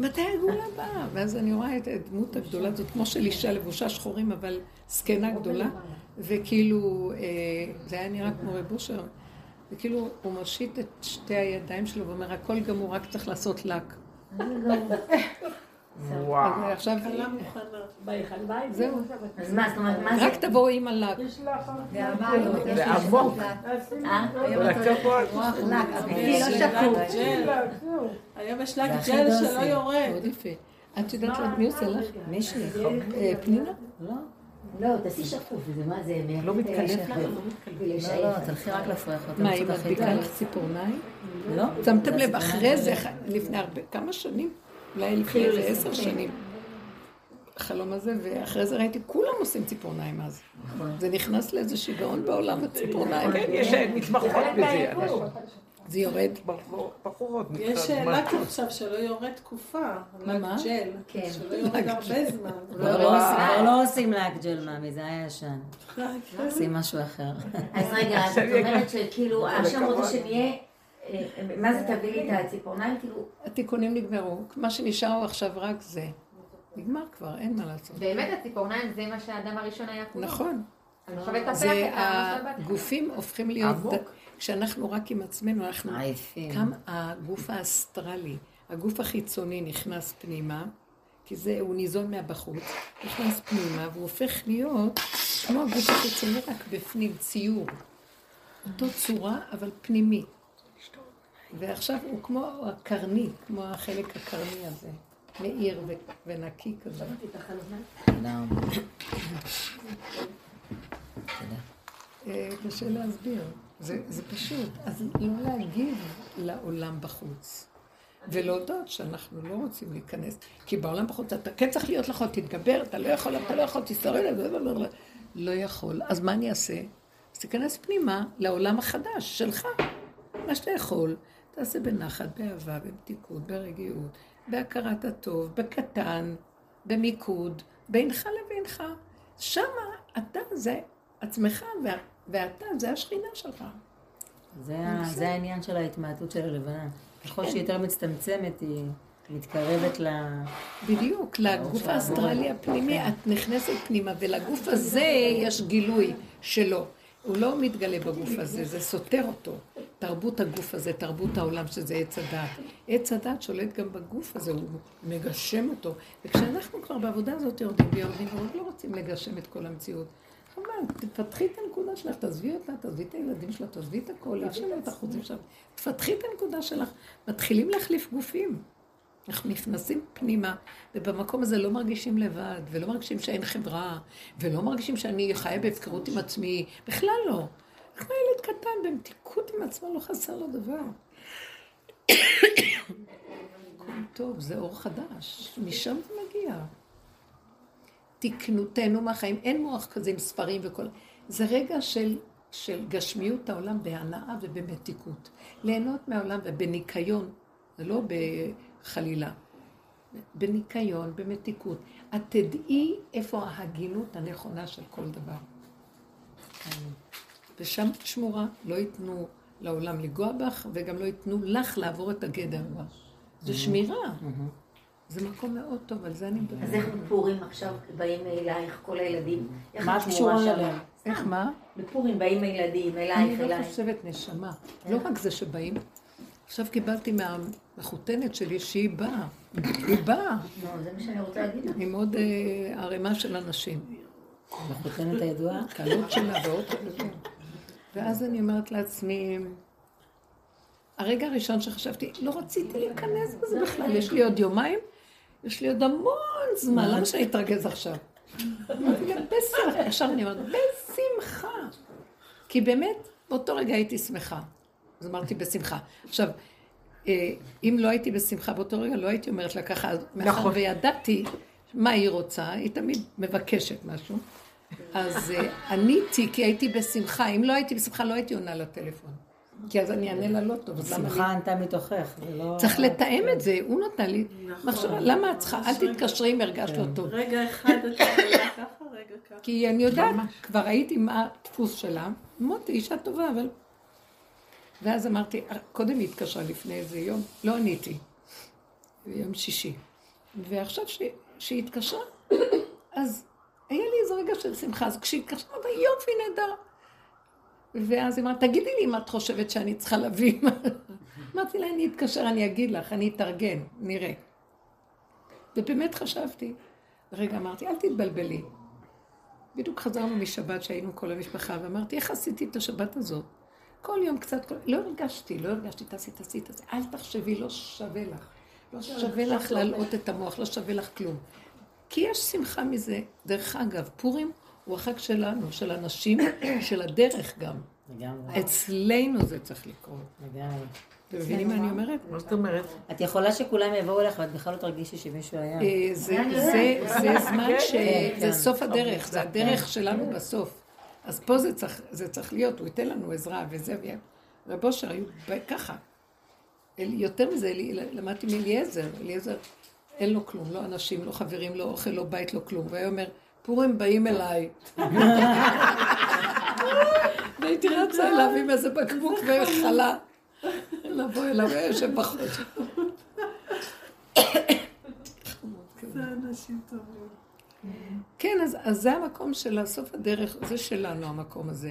מתי הגאולה באה? ואז אני רואה את הדמות הגדולה הזאת, כמו של אישה לבושה שחורים, אבל סקנה גדולה, וכאילו, זה היה נראה כמו רבושר, וכאילו הוא מושיט את שתי הידיים שלו ואומר, הכל גמור, רק צריך לעשות לק. וואו. עכשיו... קלה מוכנה. ביי. זהו. אז מה, זאת אומרת, מה זה? רק תבואו עם הלק. יש לך. זה עמוק. היום יש לק ג'ל שלא יורד. מאוד יפה. את יודעת לך מי עושה לך? מי שלי? פנינה? לא. לא, תעשי שקוף, זה מה זה? לא מתקלף לך? לא, תלכי רק לפרח אותם. מה, היא מדביקה לך ציפורניים? לא. צמתם לב אחרי זה, לפני הרבה, כמה שנים? אולי לפני איזה 10 שנים, החלום הזה, ואחרי זה ראיתי, כולם עושים ציפורניים אז. זה נכנס לאיזה שיגעון בעולם הציפורניים. כן, יש מתמחות בזה. זה יורד. יש שאלה עכשיו שלא יורד תקופה. לק ג'ל. כן. שלא יורד הרבה זמן. לא עושים לק ג'ל, מאמי, זה היה ישן. עושים משהו אחר. אז רגע, זאת אומרת שכאילו, עכשיו רוצה שנהיה... מה זה תביא לי את הציפורניים? התיקונים נגמרו, מה שנשארו עכשיו רק זה. נגמר כבר, אין מה לעשות. באמת הציפורניים זה מה שהאדם הראשון היה כולו. נכון. זה הגופים הופכים להיות... כשאנחנו רק עם עצמנו, אנחנו... גם הגוף האסטרלי, הגוף החיצוני נכנס פנימה, כי הוא ניזון מהבחוץ, נכנס פנימה והוא הופך להיות כמו הגוף החיצוני רק בפנים, ציור. אותו צורה אבל פנימית. ועכשיו הוא כמו הקרני, כמו החלק הקרני הזה, מאיר ונקי כזה. תודה. קשה להסביר, זה פשוט. אז לא להגיב לעולם בחוץ, ולהודות שאנחנו לא רוצים להיכנס, כי בעולם בחוץ אתה כן צריך להיות לך, תתגבר, אתה לא יכול, תסתרל, לא יכול. אז מה אני אעשה? אז תיכנס פנימה לעולם החדש שלך. מה שאתה יכול, תעשה בנחת, באהבה, במתיקות, ברגיעות, בהכרת הטוב, בקטן, במיקוד, בינך לבינך. שמה אתה זה עצמך, ואתה זה השכינה שלך. זה העניין של ההתמעטות של הלבנה. ככל שהיא יותר מצטמצמת, היא מתקרבת ל... בדיוק, לגוף האסטרלי הפנימי, את נכנסת פנימה, ולגוף הזה יש גילוי שלו. הוא לא מתגלה בגוף הזה, זה סותר אותו. תרבות הגוף הזה, תרבות העולם שזה עץ הדת. עץ הדת שולט גם בגוף הזה, הוא מגשם אותו. וכשאנחנו כבר בעבודה הזאת יורדים, ועוד לא רוצים לגשם את כל המציאות. חבל, תפתחי את הנקודה שלך, תעזבי אותה, תעזבי את הילדים שלה, תעזבי את הכל, תפתחי את הנקודה שלך, מתחילים להחליף גופים. אנחנו נכנסים פנימה, ובמקום הזה לא מרגישים לבד, ולא מרגישים שאין חברה, ולא מרגישים שאני חיה בהפקרות עם עצמי, בכלל לא. אנחנו ילד קטן, במתיקות עם עצמו, לא חסר לו דבר. טוב, זה אור חדש, משם זה מגיע. תקנותנו מהחיים, אין מוח כזה עם ספרים וכל... זה רגע של גשמיות העולם בהנאה ובמתיקות. ליהנות מהעולם ובניקיון, זה לא בחלילה. בניקיון, במתיקות. את תדעי איפה ההגינות הנכונה של כל דבר. ושם שמורה, לא ייתנו לעולם לגוע בך, וגם לא ייתנו לך לעבור את הגדר. זה שמירה. זה מקום מאוד טוב, על זה אני מדבר. אז איך בפורים עכשיו באים אלייך כל הילדים? מה את קשורה שלהם? איך מה? בפורים באים הילדים, אלייך. אני לא חושבת נשמה. לא רק זה שבאים. עכשיו קיבלתי מהחותנת שלי שהיא באה. היא באה. לא, זה מה שאני רוצה להגיד לך. עם עוד ערימה של אנשים. החותנת הידועה? קלות שלה ועוד חלבים. ואז אני אומרת לעצמי, הרגע הראשון שחשבתי, לא רציתי להיכנס בזה בכלל, יש לי עוד יומיים, יש לי עוד המון זמן, למה שאני אתרגז עכשיו? עכשיו אני אומרת, בשמחה. כי באמת, באותו רגע הייתי שמחה. אז אמרתי בשמחה. עכשיו, אם לא הייתי בשמחה באותו רגע, לא הייתי אומרת לה ככה, מאחר וידעתי מה היא רוצה, היא תמיד מבקשת משהו. אז עניתי כי הייתי בשמחה, אם לא הייתי בשמחה לא הייתי עונה לטלפון. כי אז אני אענה לה לא טוב. שמחה ענתה מתוכך. צריך לתאם את זה, הוא נותן לי. למה את צריכה? אל תתקשרי אם הרגשת לא טוב. רגע אחד, אתה רגע ככה, רגע ככה. כי אני יודעת, כבר הייתי מה דפוס שלה, מוטי, אישה טובה, אבל... ואז אמרתי, קודם היא התקשרה לפני איזה יום, לא עניתי. יום שישי. ועכשיו שהיא התקשרה, אז היה לי איזה רגע של שמחה, אז כשהיא התקשרה, אמרתי, יופי נהדר. ואז היא אמרה, תגידי לי אם את חושבת שאני צריכה להביא. אמרתי לה, אני אתקשר, אני אגיד לך, אני אתארגן, נראה. ובאמת חשבתי. רגע, אמרתי, אל תתבלבלי. בדיוק חזרנו משבת שהיינו כל המשפחה, ואמרתי, איך עשיתי את השבת הזאת? כל יום קצת, לא הרגשתי, תעשי, אל תחשבי, לא שווה לך. לא שווה לך להלאות את המוח, לא שווה לך כלום. כי יש שמחה מזה, דרך אגב, פורים, הוא החג שלנו, של אנשים, של הדרך גם. אצלנו זה צריך לקרות. אתם מבינים מה אני אומרת? מה זאת אומרת? את יכולה שכולם יבואו אליך, ואת בכלל לא תרגישי שמישהו היה. זה זמן שזה סוף הדרך, זה הדרך שלנו בסוף. אז פה זה צריך להיות, הוא ייתן לנו עזרה וזה ויהיה. רב אושר היו ככה. יותר מזה, למדתי מאליעזר. אליעזר אין לו כלום, לא אנשים, לא חברים, לא אוכל, לא בית, לא כלום. והוא אומר, פורים באים אליי. והייתי רצה אליו עם איזה בקבוק וחלה. לבוא אליו, יושב בחוץ. זה אנשים טובים. כן, אז זה המקום של הסוף הדרך, זה שלנו המקום הזה.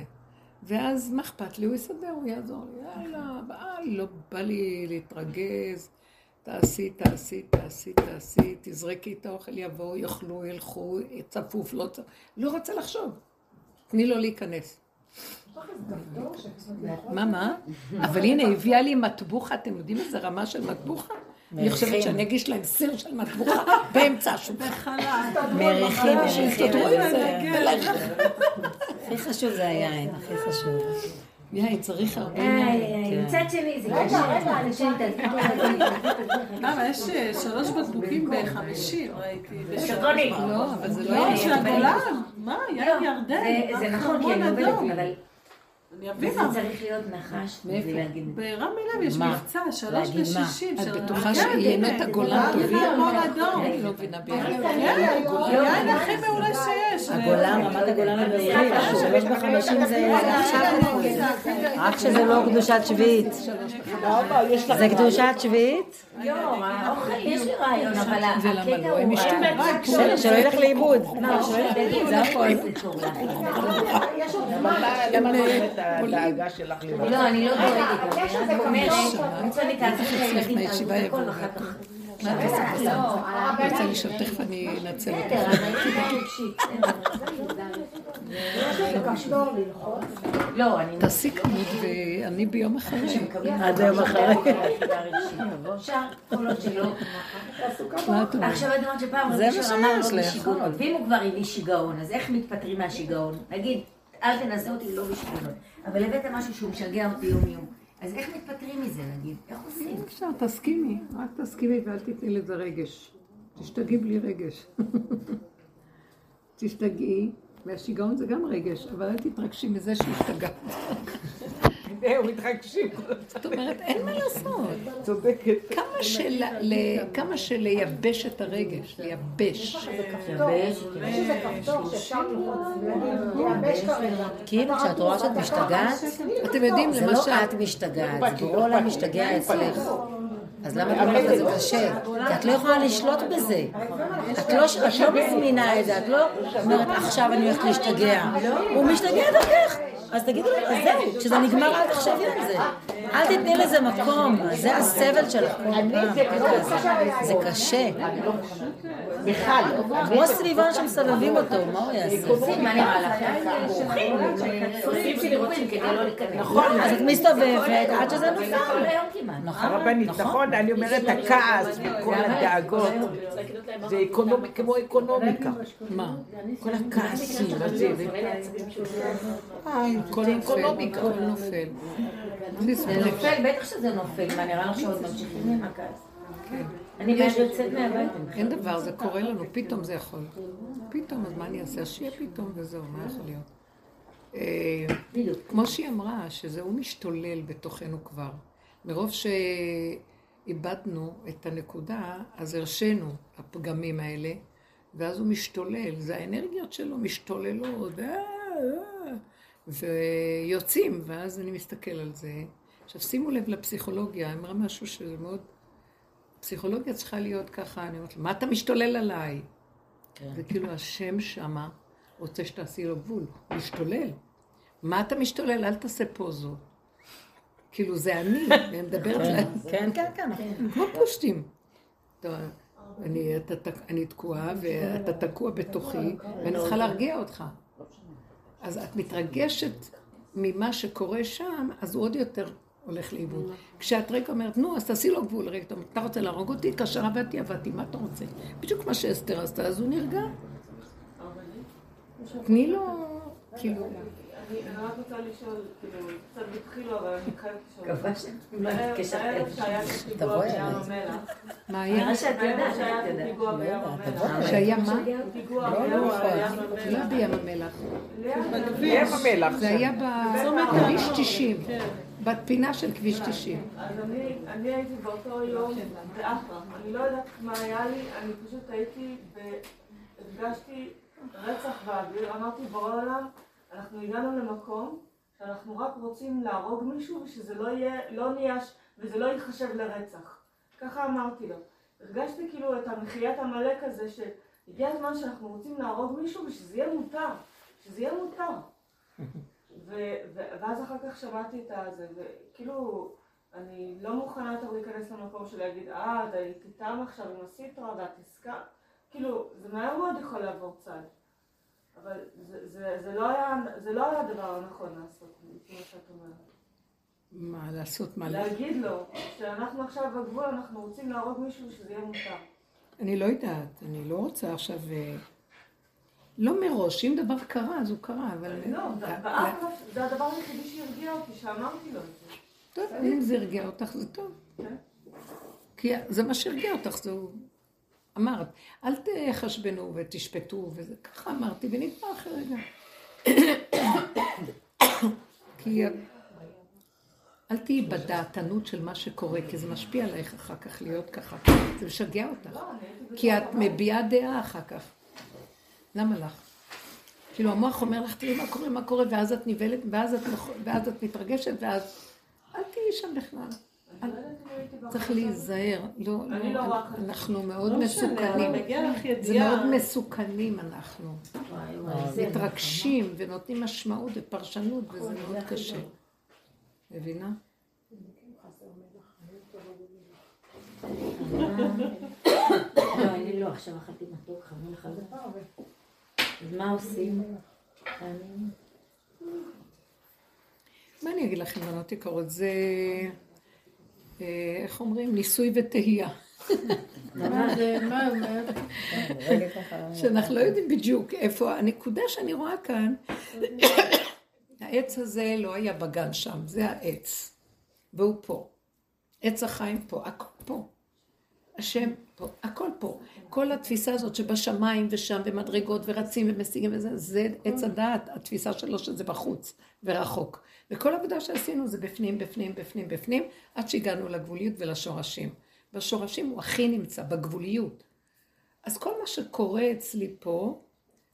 ואז מה אכפת לי? הוא יסדר, הוא יעזור לי. יאללה, לא בא לי להתרגז. תעשי, תזרקי את האוכל, יבואו, יאכלו, ילכו, צפוף, לא צפוף. לא רוצה לחשוב. תני לו להיכנס. מה? אבל הנה, הביאה לי מטבוחה, אתם יודעים איזה רמה של מטבוחה? אני חושבת שאני אגיש להם סיר של מטבוחה באמצע השולחן. מריחים, תדרו עם זה. הכי חשוב זה היין, הכי חשוב. יאי, צריך הרבה יאי. מצד שני, זה קשה. רגע, אנשים תזכו. למה, יש 3 בקבוקים ב-50, ראיתי. בשקוני. לא, אבל זה לא יאי. של הגולן? מה, יאי ירדן? זה נכון, כי אני עובדת, אבל... זה צריך להיות נחש, להגיד. ברם אליו יש מבצע, 3 ל-60. את בטוחה שיינות הגולן טובים? אני לא מבינה ביחד. יעד הכי מעולה שיש. הגולן, רמת הגולן המזרחית, 3 ב-50 זה... רק שזה לא קדושת שביעית. זה קדושת שביעית? לא, יש לי רעיון, אבל הקטע הוא... שלא ילך לאיבוד. זה הכל. הדאגה שלך לבד. לא, אני לא דואגת. יש איזה כמה... אני רוצה להתעצח לילדים, אני רוצה לכל אחר כך. מה אתה עושה? לא, אני רוצה לשאול תכף אני נצל. בסדר, אבל הייתי בקופשית. יש לי קשור ללחוץ. לא, אני... תעשי כמות ואני ביום אחרי. עד היום אחרי. אפשר, קולות שלא. עכשיו את אומרת שפעם רבי שרמה לא בשיגעון. ואם הוא כבר הביא שיגעון, אז איך מתפטרים מהשיגעון? נגיד, אל תנסה אותי לא בשבילות, אבל הבאת משהו שהוא משגע אותי יום יום. אז איך מתפטרים מזה, נגיד? איך עושים? אפשר, תסכימי, רק תסכימי ואל תתני לזה רגש. תשתגעי בלי רגש. תשתגעי, והשיגעון זה גם רגש, אבל אל תתרגשי מזה שהשתגעת. זהו, התרגשים. זאת אומרת, אין מה לעשות. צודקת. כמה שלייבש את הרגש, לייבש. לייבש, שזה כפתור שאפשר לייבש כרגע. כאילו, כשאת רואה שאת משתגעת, אתם יודעים, זה לא את משתגעת, זה ברור לה משתגע אצלך. אז למה את אומרת, זה קשה? כי את לא יכולה לשלוט בזה. את לא מזמינה את זה, את לא אומרת, עכשיו אני הולכת להשתגע. הוא משתגע דרכך. אז תגידו לי, אז זהו, כשזה נגמר עד עכשיו עם זה. אל תתני לזה מקום, זה הסבל שלך. זה קשה. כמו סביבון שמסלבים אותו, מה הוא יעשה? מה נראה לך? עושים שלירוצים כדי לא לקנות. נכון, אז את מסתובבת עד שזה נופל. הרבנית, נכון, אני אומרת, הכעס וכל הדאגות, זה כמו אקונומיקה. מה? כל הכעסים הזה. כל נופל. זה נופל, בטח שזה נופל, מה נראה לך שעוד ממשיכים עם הכעס? אני בעצם יוצאת מהבית. אין דבר, זה קורה לנו, פתאום זה יכול. פתאום, אז מה אני אעשה? שיהיה פתאום וזהו, מה יכול להיות? כמו שהיא אמרה, שזה הוא משתולל בתוכנו כבר. מרוב שאיבדנו את הנקודה, אז הרשנו הפגמים האלה, ואז הוא משתולל, זה האנרגיות שלו משתוללות, ויוצאים, ואז אני מסתכל על זה. עכשיו, שימו לב לפסיכולוגיה, אמרה משהו שזה מאוד... פסיכולוגיה צריכה להיות ככה, אני אומרת, מה אתה משתולל עליי? זה כאילו השם שמה רוצה שתעשי לו גבול, משתולל. מה אתה משתולל? אל תעשה פוזו. כאילו זה אני, אני מדברת להם. כן, כן, כן. כמו פושטים. אני תקועה ואתה תקוע בתוכי, ואני צריכה להרגיע אותך. אז את מתרגשת ממה שקורה שם, אז הוא עוד יותר הולך לאיבוד. כשאת רגע אומרת, נו, אז תעשי לו גבול, רגע, אתה רוצה להרוג אותי, כאשר עבדתי, מה אתה רוצה? בדיוק מה שאסתר עשתה, אז הוא נרגע. תני לו, כאילו... אני רק רוצה לשאול, כאילו, קצת בתחילו, אבל אני חייבת לשאול. קבע שהיה פיגוע בים המלח. מה היה? מה שאת יודעת, היה פיגוע בים המלח. שהיה מה? פיגוע בים המלח. בים המלח. זה היה בכביש 90, בתפינה של כביש 90. אז אני הייתי באותו יום באחרם. אני לא יודעת מה היה לי, אני פשוט הייתי והרגשתי רצח באוויר, אמרתי בורא עולם, אנחנו הגענו למקום שאנחנו רק רוצים להרוג מישהו ושזה לא יהיה, לא נייש, וזה לא יתחשב לרצח. ככה אמרתי לו. הרגשתי כאילו את המחיית המלאק הזה שהגיע הזמן שאנחנו רוצים להרוג מישהו ושזה יהיה מותר. שזה יהיה מותר. ואז אחר כך שמעתי את הזה, וכאילו אני לא מוכנה יותר להיכנס למקום שלהגיד, די תיתם עכשיו עם הסיטרה והתסקה. כאילו, זה מהר מאוד יכול לעבור צד. אבל זה לא היה הדבר הנכון לעשות, כמו שאת אומרת. מה לעשות? מה לעשות? להגיד לו, שאנחנו עכשיו בגבול, אנחנו רוצים להרוג מישהו שזה יהיה מותר. אני לא יודעת, אני לא רוצה עכשיו... לא מראש, אם דבר קרה, אז הוא קרה, אבל... לא, זה הדבר היחידי שהרגיע אותי, שאמרתי לו את זה. טוב, אם זה הרגיע אותך, זה טוב. כי זה מה שהרגיע אותך, זה הוא... אמרת, אל תחשבנו ותשפטו, וזה ככה אמרתי, ונדבר אחרי רגע. כי... אל תהיי בדעתנות של מה שקורה, כי זה משפיע עלייך אחר כך להיות ככה. זה משגע אותך. כי את מביעה דעה אחר כך. למה לך? כאילו המוח אומר לך, תראי מה קורה, מה קורה, ואז את נבלת, ואז את מתרגשת, ואז... אל תהיי שם בכלל. צריך להיזהר. לא, אנחנו מאוד מסוכנים. זה מאוד מסוכנים אנחנו. מתרגשים ונותנים משמעות ופרשנות, וזה מאוד קשה. מבינה? לא, אני לא עכשיו אחת עם מתוק, חמור לך זה פעם. אז מה עושים? מה אני אגיד לכם, בנות יקרות? זה, איך אומרים? ניסוי ותהייה. מה זה? מה אומרת? שאנחנו לא יודעים בדיוק איפה, הנקודה שאני רואה כאן, העץ הזה לא היה בגן שם, זה העץ, והוא פה. עץ החיים פה, הכל פה. השם פה, הכל פה. כל התפיסה הזאת שבשמיים ושם ומדרגות ורצים ומשיגים וזה, זה עץ הדעת, התפיסה שלו שזה בחוץ ורחוק. וכל העבודה שעשינו זה בפנים, בפנים, בפנים, בפנים, עד שהגענו לגבוליות ולשורשים. בשורשים הוא הכי נמצא, בגבוליות. אז כל מה שקורה אצלי פה,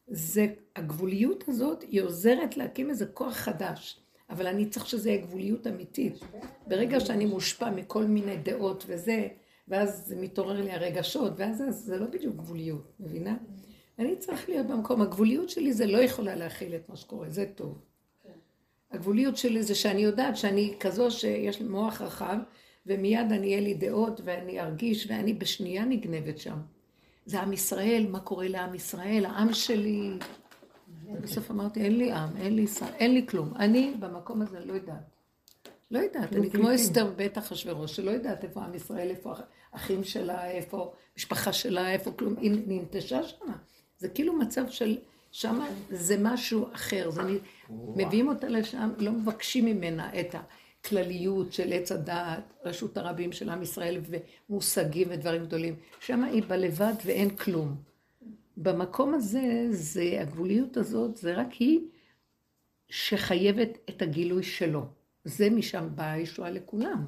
זה, הגבוליות הזאת היא עוזרת להקים איזה כוח חדש, אבל אני צריך שזה יהיה גבוליות אמיתית. ברגע שאני מושפע מכל מיני דעות וזה, ואז זה מתעורר לי הרגשות, ואז זה לא בדיוק גבוליות, מבינה? אני צריך להיות במקום, הגבוליות שלי זה לא יכולה להכיל את מה שקורה, זה טוב. הגבוליות שלי זה שאני יודעת שאני כזו שיש לי מוח רחב, ומיד אני יהיה לי דעות ואני ארגיש ואני בשנייה נגנבת שם. זה עם ישראל, מה קורה לעם ישראל, העם שלי. בסוף אמרתי, אין לי עם, אין לי ישראל, אין לי כלום. אני במקום הזה לא יודעת. לא יודעת, אני כמו אסתר בית אחשוורוש, שלא יודעת איפה עם ישראל, איפה האחים שלה, איפה משפחה שלה, איפה כלום. היא ננטשה שם. זה כאילו מצב של, שם זה משהו אחר. מביאים אותה לשם, לא מבקשים ממנה את כלליות של עץ הדעת, רשות הרבים של עם ישראל ומושגים ודברים גדולים. שם היא בלבד ואין כלום. במקום הזה, זה, הגבוליות הזאת, זה רק היא שחייבת את הגילוי שלו. זה משם באה הישועה לכולם.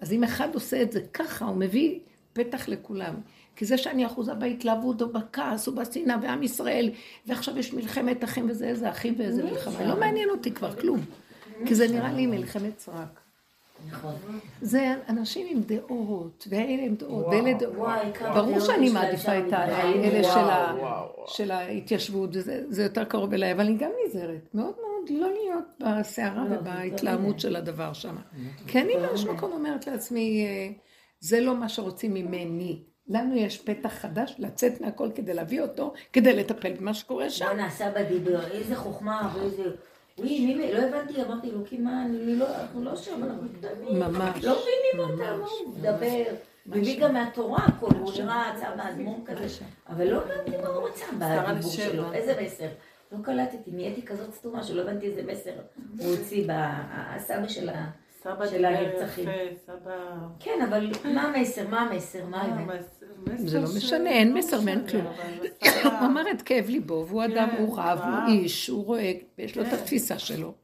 אז אם אחד עושה את זה ככה, הוא מביא פתח לכולם. כי זה שאני אחוזה בהתלהבות או בכעס או בשנאה ועם ישראל, ועכשיו יש מלחמת אחים וזה, איזה אחים ואיזה מלחמה. לא מעניין אותי כבר כלום. כי זה נראה לי מלחמת סרק. נכון. זה אנשים עם דעות, ואלה עם דעות, ואלה דעות. ברור שאני מעדיפה את האלה של ההתיישבות, זה יותר קרוב אליי, אבל היא גם נזהרת. מאוד מאוד לא להיות בסערה ובהתלהמות של הדבר שם. כי אני ממש מקום אומרת לעצמי, זה לא מה שרוצים ממני. לנו יש פתח חדש לצאת מהכל כדי להביא אותו, כדי לטפל במה שקורה שם. מה נעשה בדיבר, איזה חוכמה, ואיזה... מי, לא הבנתי, אמרתי לו, כי מה, אנחנו לא שם, אנחנו קדמים. ממש. לא מבינים אותה, מה הוא מדבר. מביא גם מהתורה הכל, הוא נראה עצה מהזמון כזה. אבל לא הבנתי מה הוא רצה בדיבור שלו, איזה מסר. לא קלטתי, נהייתי כזאת סתומה שלא הבנתי איזה מסר. הוא הוציא בסבא של הנרצחים. כן, אבל מה המסר, מה המסר, מה הבנת? זה לא משנה, אין מסר, אין כלום. הוא אמר את כאב ליבו, והוא אדם, הוא רב, הוא איש, הוא רואה, ויש לו את התפיסה שלו.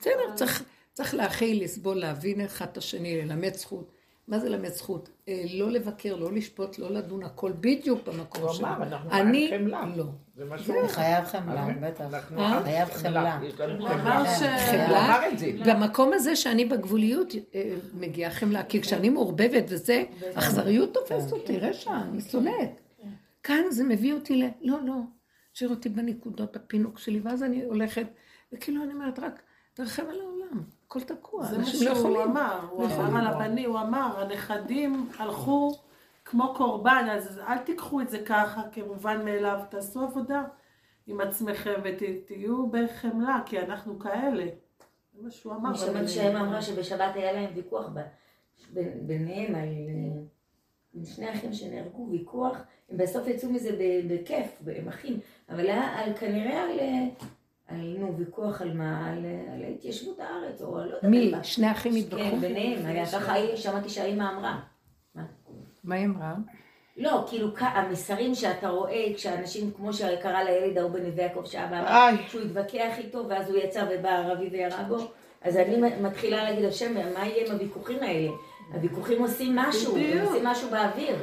בסדר, צריך להכיל, לסבול, להבין אחד את השני, ללמד זכות. מה זה ללמד זכות? לא לבקר, לא לשפוט, לא לדון, הכל בדיוק במקום שלו. אני לא. חייב חמלה, בטח. חייב חמלה. חמלה, במקום הזה שאני בגבוליות מגיעה חמלה, כי כשאני מעורבבת וזה, אכזריות תופסת אותי, רשע, אני שונאת. כאן זה מביא אותי ל... לא, לא, תשאיר אותי בנקודות הפינוק שלי, ואז אני הולכת, וכאילו אני אומרת, רק תרחם על העולם. הכל תקוע, אנשים לא יכולים. זה מה שהוא אמר, הוא אמר על הבני, הוא אמר, הנכדים הלכו כמו קורבן, אז אל תיקחו את זה ככה, כמובן מאליו, תעשו עבודה. עם עצמכם ותהיו בחמלה, כי אנחנו כאלה. זה מה שהוא אמר. משבת שהם אמרה שבשבת היה להם ויכוח ביניהם על... שני אחים שנהרגו, ויכוח, הם בסוף יצאו מזה בכיף, הם אחים, אבל כנראה על ויכוח על מה, על התיישבות הארץ, או לא יודע. מי? שני אחים התווכחו? כן, ביניהם, היה ככה, שמעתי שהאימא אמרה. מה היא אמרה? לא, כאילו המסרים שאתה רואה כשאנשים, כמו שקרא לילד ההוא בנווה יעקב, שאבא, שהוא התווכח איתו, ואז הוא יצא ובא ערבי וירג בו, אז אני מתחילה להגיד השם, מה יהיה עם הוויכוחים האלה? הוויכוחים עושים משהו באוויר.